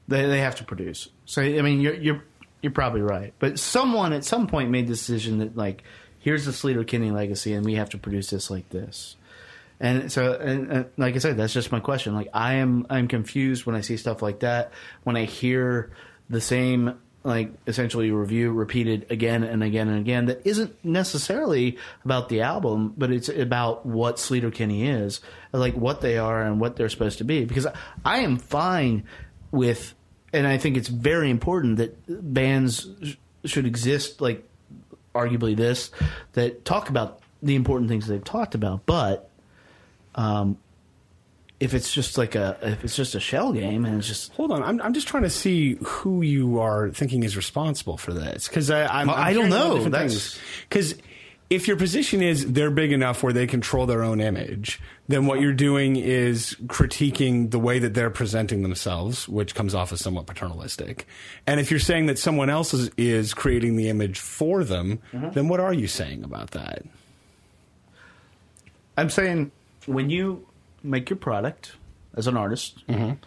They they have to produce. So I mean, you're you're you're probably right. But someone at some point made the decision that like, here's the Sleater-Kinney legacy, and we have to produce this like this. And so, and, and like I said, that's just my question. Like I am, I'm confused when I see stuff like that. When I hear the same, like essentially review repeated again and again and again, that isn't necessarily about the album, but it's about what Sleater-Kinney is, like what they are and what they're supposed to be. Because I am fine with, and I think it's very important that bands sh- should exist, like arguably this, that talk about the important things they've talked about, but. Um, if it's just like a if it's just a shell game and it's just hold on, I'm I'm just trying to see who you are thinking is responsible for this because I I'm, well, I'm I don't know that's because if your position is they're big enough where they control their own image, then what you're doing is critiquing the way that they're presenting themselves, which comes off as somewhat paternalistic. And if you're saying that someone else is, is creating the image for them, mm-hmm. then what are you saying about that? I'm saying. When you make your product as an artist, mm-hmm.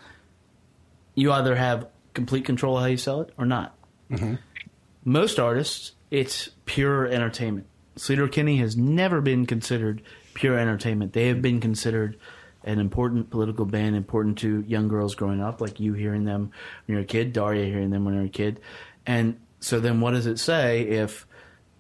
you either have complete control of how you sell it or not. Mm-hmm. Most artists, it's pure entertainment. Sleater-Kinney has never been considered pure entertainment. They have been considered an important political band, important to young girls growing up, like you hearing them when you're a kid, Daria hearing them when you're a kid. And so then what does it say if,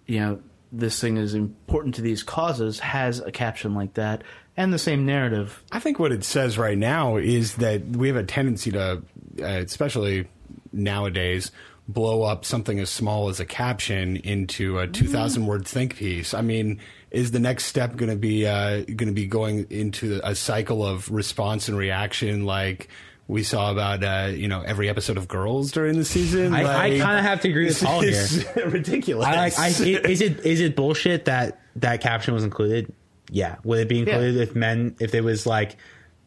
you know, this thing is important to these causes, has a caption like that, and the same narrative. I think what it says right now is that we have a tendency to, uh, especially nowadays, blow up something as small as a caption into a two thousand word think piece. I mean, is the next step going to be uh, going to be going into a cycle of response and reaction like we saw about uh, you know every episode of Girls during the season? I, like, I kind of have to agree with Paul here. Ridiculous. I, like, I, is it is it bullshit that that caption was included? Yeah, would it be included yeah. if men if there was like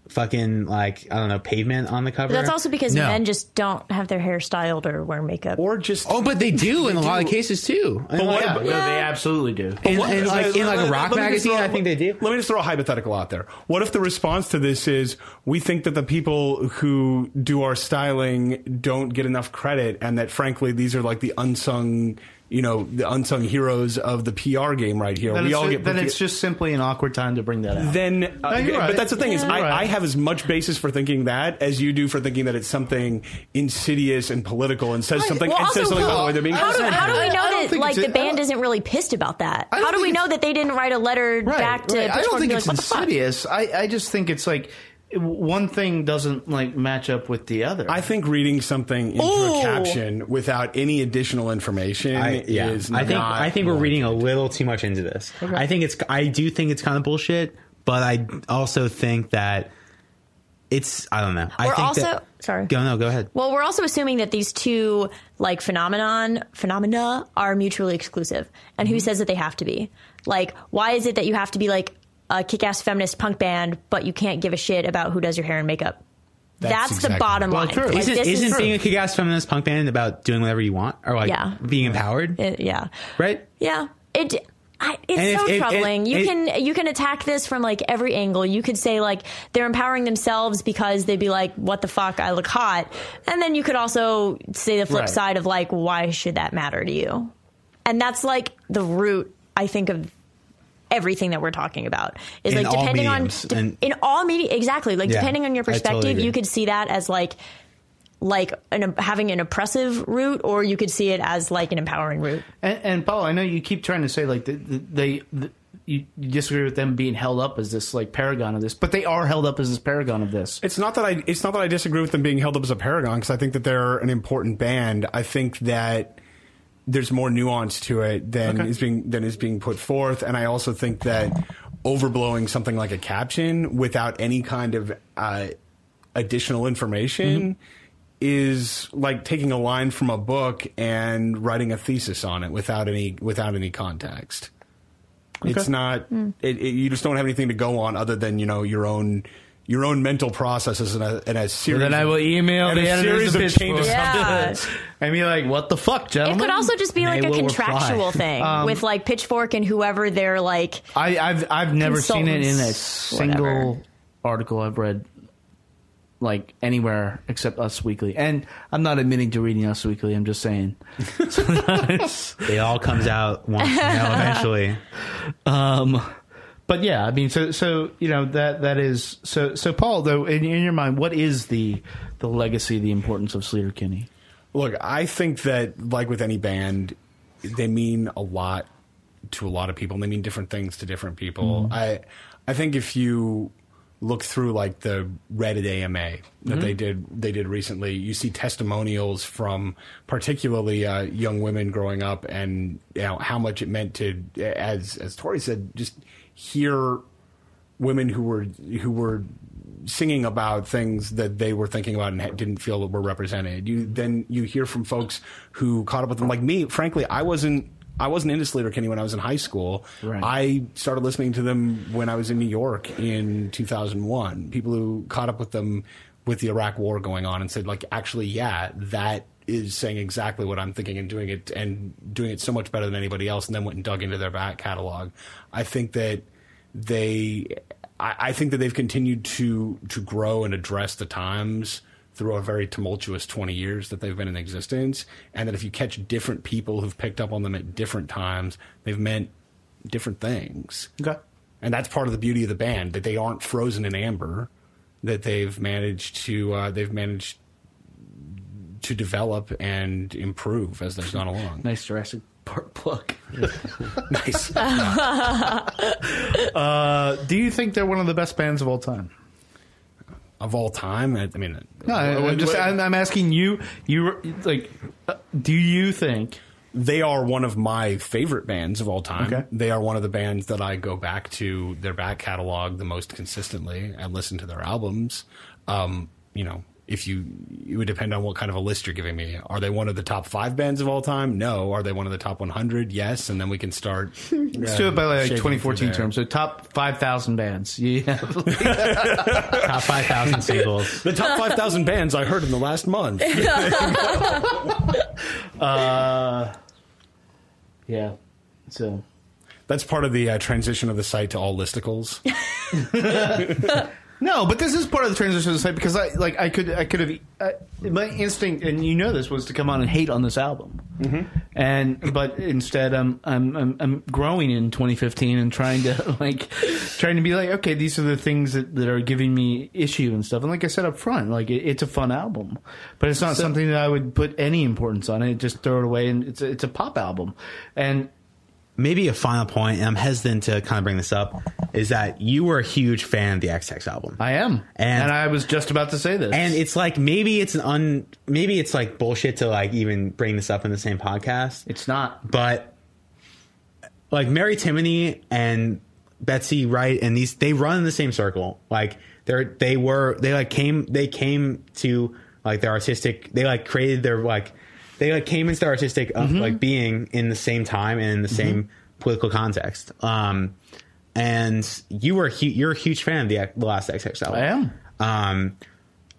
fucking like I don't know pavement on the cover? But that's also because no. men just don't have their hair styled or wear makeup, or just oh, but they do they in do. a lot of cases too. But what yeah. about, yeah. they absolutely do. And, what, and like, in like a rock magazine, throw, I think they do. Let me just throw a hypothetical out there. What if the response to this is we think that the people who do our styling don't get enough credit, and that frankly these are like the unsung. You know, the unsung heroes of the P R game right here. Then we all get Then it's just simply an awkward time to bring that up. Then, uh, no, you're right. But that's the thing yeah. is I, right. I have as much basis for thinking that as you do for thinking that it's something insidious and political and says I, something well, and also, says something well, about the way they're being how do, how do we know that like the band isn't really pissed about that? How do we know that they didn't write a letter right, back to? Right. I don't think it's like, insidious. I, I just think it's like. One thing doesn't like match up with the other. I think reading something into Ooh. a caption without any additional information I, yeah. is I not. Think, I think we're reading a little too much into this. Okay. I think it's. I do think it's kind of bullshit, but I also think that it's. I don't know. We're I think also that, sorry. Go no. Go ahead. Well, we're also assuming that these two like phenomenon phenomena are mutually exclusive, and mm-hmm. who says that they have to be? Like, why is it that you have to be like? A kick-ass feminist punk band, but you can't give a shit about who does your hair and makeup. That's, That's exactly. the bottom well, line. True. Like, isn't isn't is being a kick-ass feminist punk band about doing whatever you want or like yeah. being empowered? It, yeah. Right? Yeah. It. I, it's and so if, troubling. If, if, you if, can you can attack this from like every angle. You could say like they're empowering themselves because they'd be like, "What the fuck? I look hot," and then you could also say the flip right. side of like, "Why should that matter to you?" And that's like the root, I think, of. Everything that we're talking about is in like depending on de- and, in all media. Exactly. Like yeah, depending on your perspective, totally you could see that as like, like an, having an oppressive root, or you could see it as like an empowering root. And, and Paul, I know you keep trying to say like the, the, they, the, you disagree with them being held up as this like paragon of this, but they are held up as this paragon of this. It's not that I, it's not that I disagree with them being held up as a paragon. Cause I think that they're an important band. I think that, there's more nuance to it than okay. is being than is being put forth, and I also think that overblowing something like a caption without any kind of uh, additional information mm-hmm. is like taking a line from a book and writing a thesis on it without any without any context. Okay. It's not mm. it, it, you just don't have anything to go on other than you know your own. your own mental processes in a, in a series. And then I will email the editors of Pitchfork. Yeah. And be like, what the fuck, gentlemen? It could also just be like a contractual reply. thing um, with like Pitchfork and whoever they're like. I, I've I've never seen it in a single whatever. article I've read, like anywhere except Us Weekly. And I'm not admitting to reading Us Weekly. I'm just saying. It all comes out once now eventually. Um. But yeah, I mean, so so you know that that is so so. Paul, though, in, in your mind, what is the the legacy, the importance of Sleater-Kinney? Look, I think that like with any band, they mean a lot to a lot of people, and they mean different things to different people. Mm-hmm. I I think if you look through like the Reddit A M A that mm-hmm. they did they did recently, you see testimonials from particularly uh, young women growing up, and you know how much it meant to, as as Tori said, just hear women who were who were singing about things that they were thinking about and didn't feel that were represented. You then you hear from folks who caught up with them, like me. Frankly, I wasn't I wasn't into Sleater-Kinney when I was in high school. Right. I started listening to them when I was in New York in two thousand one. People who caught up with them with the Iraq War going on and said, like, actually, yeah, that is saying exactly what I'm thinking and doing it and doing it so much better than anybody else, and then went and dug into their back catalog. I think that they I, I think that they've continued to to grow and address the times through a very tumultuous twenty years that they've been in existence, and that if you catch different people who've picked up on them at different times, they've meant different things. Okay. And that's part of the beauty of the band, that they aren't frozen in amber, that they've managed to uh, they've managed to develop and improve as they've gone along. Nice Jurassic Park plug. Nice. uh, do you think they're one of the best bands of all time? Of all time? I, I mean, no, I, I'm, just, I'm, I'm asking you. You like? Uh, do you think they are one of my favorite bands of all time? Okay. They are one of the bands that I go back to their back catalog the most consistently and listen to their albums. Um, you know. If you, it would depend on what kind of a list you're giving me. Are they one of the top five bands of all time? No. Are they one of the top one hundred? Yes. And then we can start. Let's uh, do it by like twenty fourteen terms. So top five thousand bands. Yeah. Top five thousand singles. The top five thousand bands I heard in the last month. uh, yeah. So that's part of the uh, transition of the site to all listicles. No, but this is part of the transition of the site, because I like I could I could have I, my instinct, and you know this, was to come on and hate on this album, mm-hmm. and but instead I'm I'm I'm, I'm growing in twenty fifteen and trying to like trying to be like, okay, these are the things that, that are giving me issue and stuff. And like I said up front, like it, it's a fun album, but it's not so, something that I would put any importance on. I just throw it away, and it's a, it's a pop album. And maybe a final point, and I'm hesitant to kind of bring this up, is that you were a huge fan of the Ex Hex album. I am, and, and I was just about to say this. And it's like maybe it's an un, maybe it's like bullshit to like even bring this up in the same podcast. It's not, but like Mary Timony and Betsy Wright and these, they run in the same circle. Like they're they were they like came they came to like their artistic. They like created their like. They like came into the artistic of mm-hmm. like being in the same time and in the mm-hmm. same political context. Um, and you were hu- you're a huge fan of the, the last Ex Hex album. I am. Um,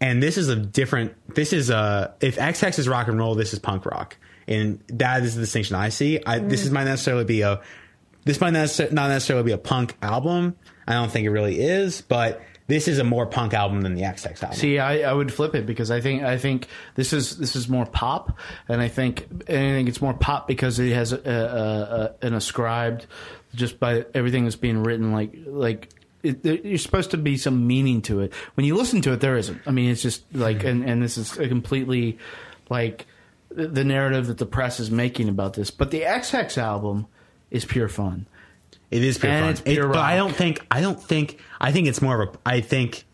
and this is a different. This is a if Ex Hex is rock and roll, this is punk rock, and that is the distinction I see. I, mm. This is might necessarily be a this might not necessarily be a punk album. I don't think it really is, but. This is a more punk album than the Ex Hex album. See, I, I would flip it, because I think I think this is this is more pop, and I think and I think it's more pop because it has a, a, a, an ascribed, just by everything that's being written, like like it, it, you're supposed to be some meaning to it. When you listen to it, there isn't. I mean, it's just like and, and this is a completely like the narrative that the press is making about this. But the Ex Hex album is pure fun. It is pure and fun. It's pure it, rock. But I don't think. I don't think. I think it's more of a. I think.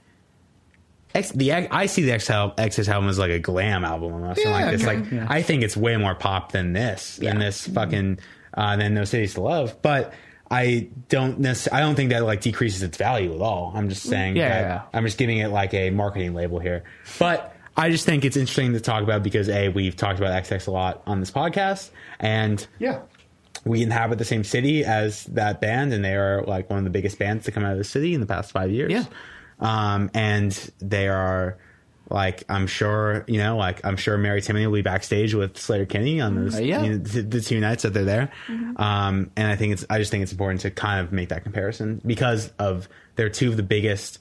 X, the I see the X Hex album as like a glam album or something yeah, like this. Okay. Like yeah. I think it's way more pop than this. Yeah. Than this fucking. Uh, than No Cities to Love, but I don't. Necess- I don't think that like decreases its value at all. I'm just saying. Yeah, that yeah. I'm just giving it like a marketing label here, but. I just think it's interesting to talk about because A, we've talked about Ex Hex a lot on this podcast, and yeah. We inhabit the same city as that band, and they are like one of the biggest bands to come out of the city in the past five years. Yeah. Um, and they are like, I'm sure, you know, like I'm sure Mary Timony will be backstage with Sleater-Kinney on those, uh, yeah. you know, th- the two nights that they're there. Mm-hmm. Um, and I think it's, I just think it's important to kind of make that comparison because of they're two of the biggest,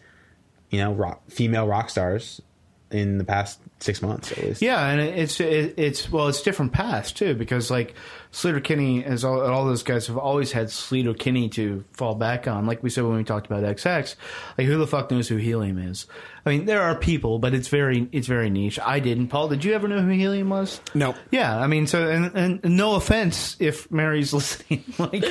you know, rock, female rock stars in the past six months at least. Yeah, and it's it, it's well, it's different paths too because like Sleater-Kinney is all, all those guys have always had Sleater-Kinney to fall back on. Like we said when we talked about Ex Hex, like who the fuck knows who Helium is? I mean, there are people, but it's very it's very niche. I didn't. Paul, did you ever know who Helium was? No. Yeah, I mean, so and, and no offense if Mary's listening, like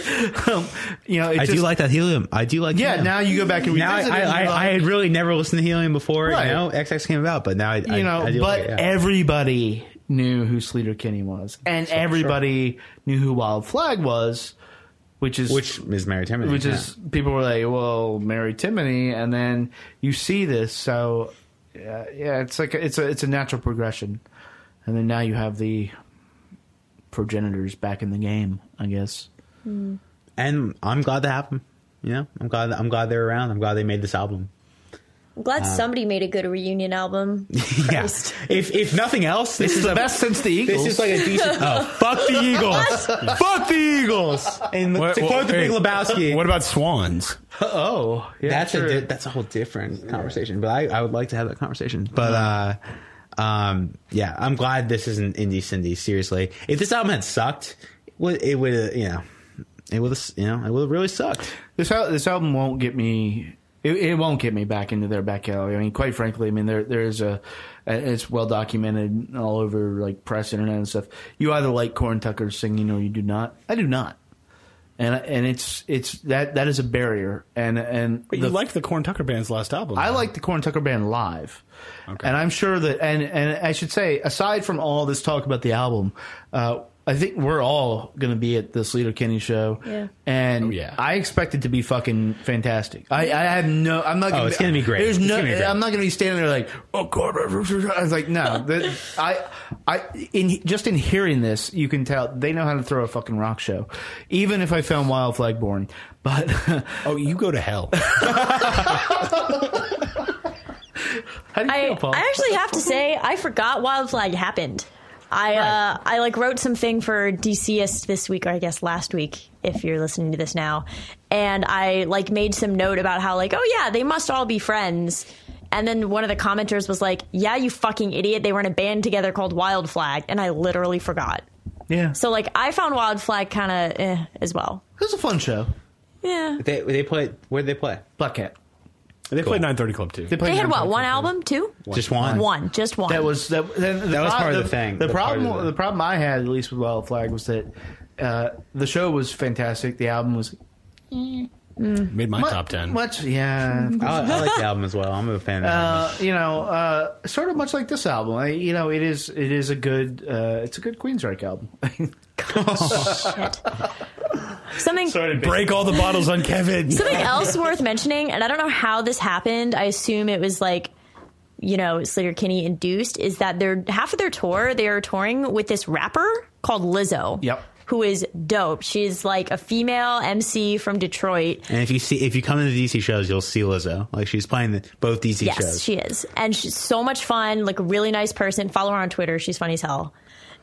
um, you know, it I just, do like that Helium. I do like. Yeah. Helium. Now you go back and revisit now I, it. I, I, like, I had really never listened to Helium before. Right. You know, Ex Hex came about, but now I, you I, know, I do but like it, yeah. Everybody knew who Sleater-Kinney was, and so, everybody sure. knew who Wild Flag was. Which is which is Mary Timony. Which yeah. is people were like, well, Mary Timony, and then you see this, so uh, yeah, it's like a, it's a it's a natural progression, and then now you have the progenitors back in the game, I guess. Mm. And I'm glad to have them. You know, I'm glad I'm glad they're around. I'm glad they made this album. I'm glad um, somebody made a good reunion album. Yeah. If if nothing else, this, this is the a, best since the Eagles. This is like a decent. Oh, fuck the Eagles! Fuck the Eagles! And what, to what, quote the Big Lebowski, what about Swans? Oh, yeah, that's sure. a that's a whole different conversation. But I, I would like to have that conversation. But uh, um, yeah, I'm glad this isn't Indie Cindy. Seriously, if this album had sucked, it would you know it would you know it would have really sucked. This this album won't get me. It, it won't get me back into their back alley. I mean, quite frankly, I mean, there there is a, it's well documented all over like press, internet, and stuff. You either like Corin Tucker singing or you do not. I do not, and and it's it's that that is a barrier. And and but you the, liked the Corin Tucker Band's last album. I liked the Corin Tucker Band live, okay. And I'm sure that and and I should say, aside from all this talk about the album. Uh, I think we're all going to be at the Sleater-Kinney show, yeah. and oh, yeah. I expect it to be fucking fantastic. I, I have no, I'm not. Gonna oh, be, it's going to be great. There's no, great. I'm not going to be standing there like, oh god. I was like, no, that, I, I, in just in hearing this, you can tell they know how to throw a fucking rock show, even if I found Wild Flag boring. But oh, you go to hell. How do you I, feel, Paul? I actually have to say, I forgot Wild Flag happened. I uh, I like wrote something for D C S this week, or I guess last week, if you're listening to this now, and I like made some note about how like, oh yeah, they must all be friends, and then one of the commenters was like, yeah, you fucking idiot, they were in a band together called Wild Flag, and I literally forgot. Yeah. So like, I found Wild Flag kind of eh, as well. It was a fun show. Yeah. They they played. Where did they play? Black Cat. They cool. played nine thirty Club too. They, they had what? One album, two? One. Just one. One, just one. That was that. The, the that was part the, of the thing. The, the problem, the, the problem I had, at least with Wild Flag, was that uh, the show was fantastic. The album was mm. made my much, top ten. Much, yeah. I, I like the album as well. I'm a fan. of uh, You know, uh, sort of much like this album. I, you know, it is it is a good uh, it's a good Queensrÿche album. Oh, shit. Something Sorry, break all the bottles on Kevin. Something else worth mentioning, and I don't know how this happened. I assume it was like, you know, Sleater-Kinney induced. Is that they're half of their tour? They are touring with this rapper called Lizzo. Yep. Who is dope. She's like a female M C from Detroit. And if you see, if you come to the D C shows, you'll see Lizzo. Like she's playing the, both D C yes, shows. Yes, she is, and she's so much fun. Like a really nice person. Follow her on Twitter. She's funny as hell.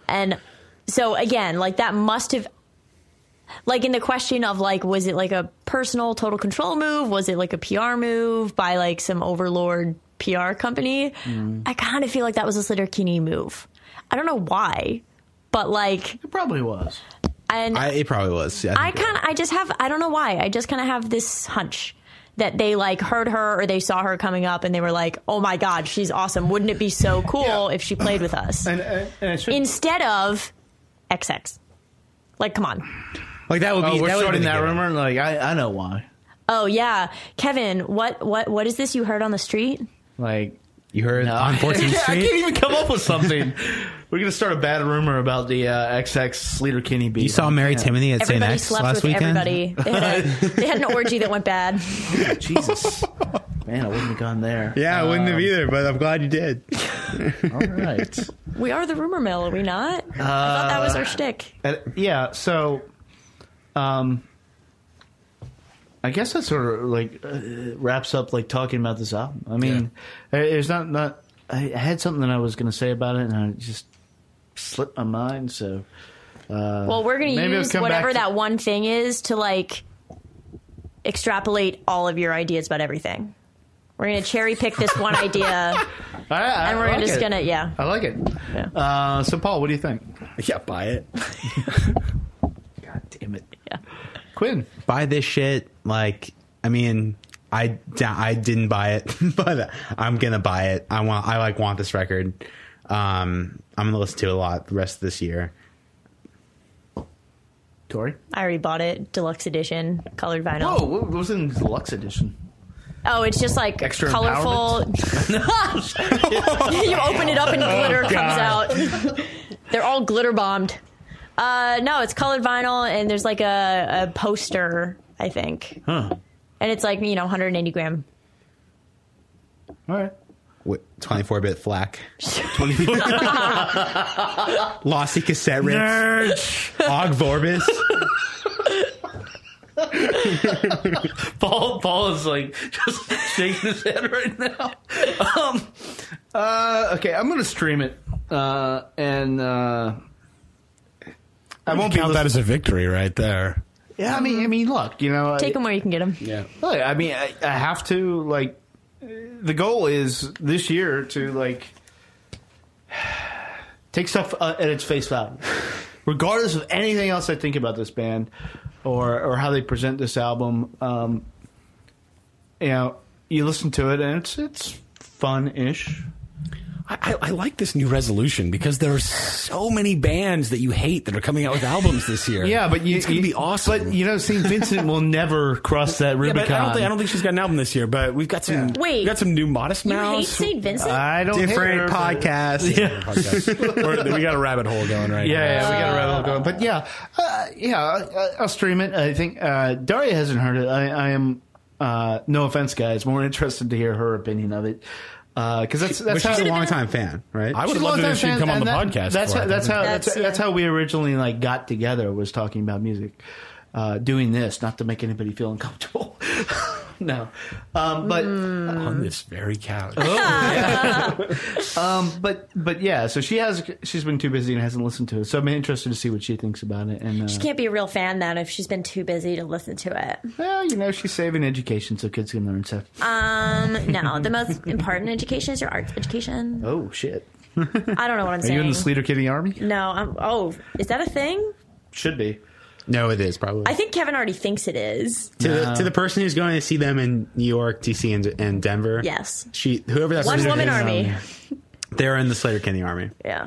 And so again, like that must have. Like in the question of like, was it like a personal total control move? Was it like a P R move by like some overlord P R company? Mm. I kind of feel like that was a Sleater-Kinney move. I don't know why, but like it probably was. And I, it probably was. Yeah, I, I kind of, I just have, I don't know why. I just kind of have this hunch that they like heard her or they saw her coming up and they were like, oh my god, she's awesome. Wouldn't it be so cool yeah. if she played with us and, and, and should- instead of X X? Like, come on. Like that would be. Oh, we're that starting that rumor. Like I, I know why. Oh yeah, Kevin. What, what, what is this you heard on the street? Like you heard no. on fourteenth Street. I can't even come up with something. We're gonna start a bad rumor about the uh, X X Sleater-Kinney beat. You saw Mary yeah. Timony at Saint Vincent last weekend. Everybody slept with everybody. They had an orgy that went bad. Oh, Jesus, man, I wouldn't have gone there. Yeah, um, I wouldn't have either. But I'm glad you did. All right. We are the rumor mill, are we not? Uh, I thought that was our shtick. Uh, yeah. So. Um, I guess that sort of like uh, wraps up like talking about this album. I mean, yeah. It's not, not I had something that I was going to say about it, and I just slipped my mind. So, uh, well, we're going to use whatever to- that one thing is to like extrapolate all of your ideas about everything. We're going to cherry pick this one idea, I, I, and we're like just going to yeah. I like it. Yeah. Uh, so, Paul, what do you think? Yeah, buy it. God damn it. Yeah. Quinn, buy this shit. Like, I mean, I, I didn't buy it, but I'm gonna buy it. I want, I like want this record. Um, I'm gonna listen to it a lot the rest of this year. Tori, I already bought it, deluxe edition, colored vinyl. Whoa, what was in the deluxe edition? Oh, it's just like extra colorful. You open it up and glitter oh, comes out. They're all glitter bombed. Uh, no, it's colored vinyl, and there's like a, a poster, I think. Huh. And it's like, you know, one hundred eighty gram. All right. twenty-four bit flack. twenty-four Lossy cassette rips. Nerds. Og Vorbis. Paul, Paul is like just shaking his head right now. Um, uh, okay, I'm going to stream it. Uh, and uh, I won't count that as a victory right there. Yeah, I mean, I mean, look, you know, take I, them where you can get them. Yeah, look, I mean, I, I have to like. The goal is this year to like take stuff uh, at its face value, regardless of anything else I think about this band or or how they present this album. Um, you know, you listen to it and it's it's fun-ish. I, I like this new resolution because there are so many bands that you hate that are coming out with albums this year. Yeah, but you, it's going to be awesome. But you know, Saint Vincent will never cross that Rubicon. Yeah, I, don't think, I don't think she's got an album this year. But we've got some. Yeah. Wait, we've got some new Modest Mouse. You hate Saint Vincent? I don't. Different podcast. Yeah. Podcast. We got a rabbit hole going right yeah, now. Yeah, we got a rabbit hole going. But yeah, uh, yeah, I'll stream it. I think uh, Daria hasn't heard it. I, I am. Uh, no offense, guys. More interested to hear her opinion of it. Because uh, that's that's she's how she's a longtime fan, right? I would love it if she'd come on the that, podcast. That's how, that's how that's, that's, yeah. that's how we originally like got together was talking about music, uh, doing this not to make anybody feel uncomfortable. no, um, but mm. on this very couch. Oh. um, but but yeah, so she has she's been too busy and hasn't listened to it. So I'm interested to see what she thinks about it. And uh, she can't be a real fan then if she's been too busy to listen to it. Well, you know, she's saving education so kids can learn stuff. Um, no, the most important education is your arts education. Oh shit! I don't know what I'm Are saying. Are you in the Sleater-Kinney army? No. I'm, oh, is that a thing? Should be. No, it is probably. I think Kevin already thinks it is. To, no. the, to the person who's going to see them in New York, D C, and, and Denver. Yes. She, whoever that One woman is, army. Um, they're in the Sleater-Kinney army. Yeah.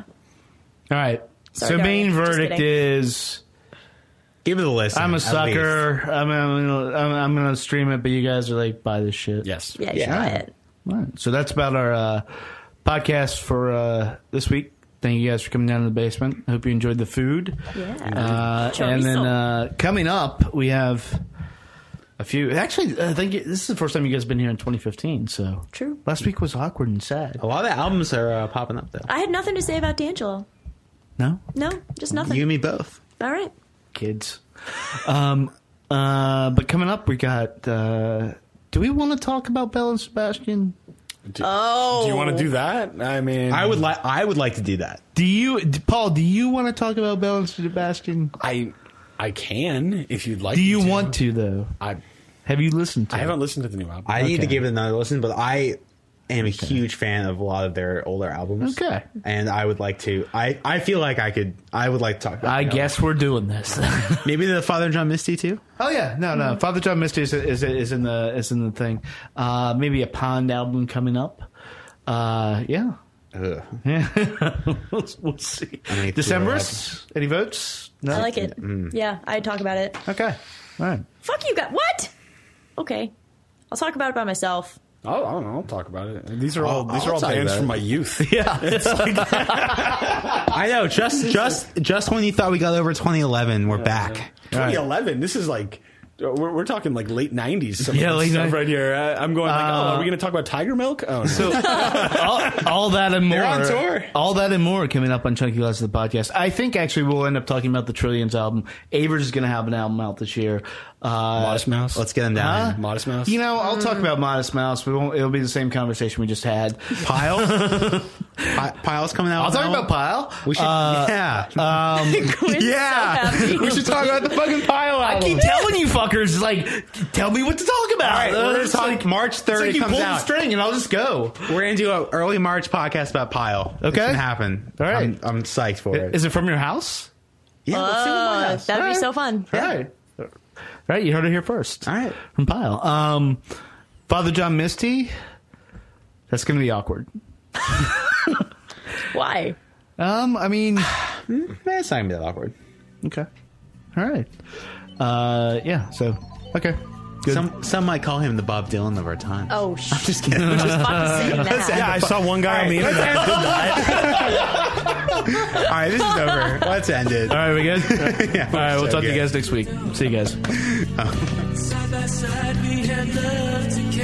All right. Sorry, so main verdict is give it a listen. I'm a sucker. I'm, I'm, I'm, I'm going to stream it, but you guys are like buy this shit. Yes. Yeah. yeah. Buy it. All right. So that's about our uh, podcast for uh, this week. Thank you guys for coming down to the basement. I hope you enjoyed the food. Yeah. Uh, and then uh, coming up, we have a few. Actually, I think this is the first time you guys have been here in twenty fifteen. So true. Last week was awkward and sad. A lot of the albums are uh, popping up, though. I had nothing to say about D'Angelo. No? No, just nothing. You and me both. All right. Kids. um, uh, but coming up, we got. Uh, do we want to talk about Belle and Sebastian? Do, oh, do you want to do that? I mean, I would like. I would like to do that. Do you, Paul? Do you want to talk about Belle and Sebastian? I, I can if you'd like. Do you to. want to though? I have you listened to? I it? haven't listened to the new album. I okay. need to give it another listen, but I am a okay. huge fan of a lot of their older albums. Okay, and I would like to. I, I feel like I could. I would like to talk about. I guess album. we're doing this. Maybe the Father John Misty too. Oh yeah, no, no. Father John Misty is is, is in the is in the thing. Uh, maybe a Pond album coming up. Uh, yeah, Ugh. yeah. we'll, we'll see. Decemberists. Any votes? No? I like it. Mm. Yeah, I'd talk about it. Okay, all right. Fuck you guys. What? Okay, I'll talk about it by myself. I don't know. I'll talk about it. These are all I'll, these I'll are all bands from my youth. Yeah, it's like I know. Just just just when you thought we got over twenty eleven, we're yeah, back. Yeah. twenty eleven. Right. This is like we're, we're talking like late nineties. Yeah, late stuff nineties. Right here. I, I'm going. Like, uh, oh, are we going to talk about Tiger Milk? Oh, no. So all, all that and more. They're on tour. All that and more coming up on Chunky Glass of the podcast. I think actually we'll end up talking about the Trillions album. Avers is going to have an album out this year. Uh, Modest Mouse. Let's get them down. Uh, Modest Mouse. You know, I'll mm. talk about Modest Mouse. We won't. It'll be the same conversation we just had. Pile. P- Pile's coming out. I'll talk about Pile. We should. Uh, yeah. Um, yeah. So we should talk about the fucking Pile album. I keep telling you fuckers, like, tell me what to talk about. All right, uh, we're gonna talk like, March third. It's like you pulled the string, and I'll just go. We're gonna do an early March podcast about Pile. Okay, it's gonna happen. All right, I'm, I'm psyched for it. Is it from your house? Yeah, let's see my house. That'd be so fun. All right. Right, you heard it here first. All right, from Pile. Um, Father John Misty. That's going to be awkward. Why? Um, I mean, it's not going to be that awkward. Okay. All right. Uh, yeah. So, okay. Good. Some some might call him the Bob Dylan of our time. Oh, shit. I'm just kidding. I'm just fucking saying that. Yeah, I saw one guy on the internet. All right, this is over. Let's end it. All right, we good? Yeah, all right, we'll so talk good. to you guys next week. See you guys. Oh. Side by side, we had love to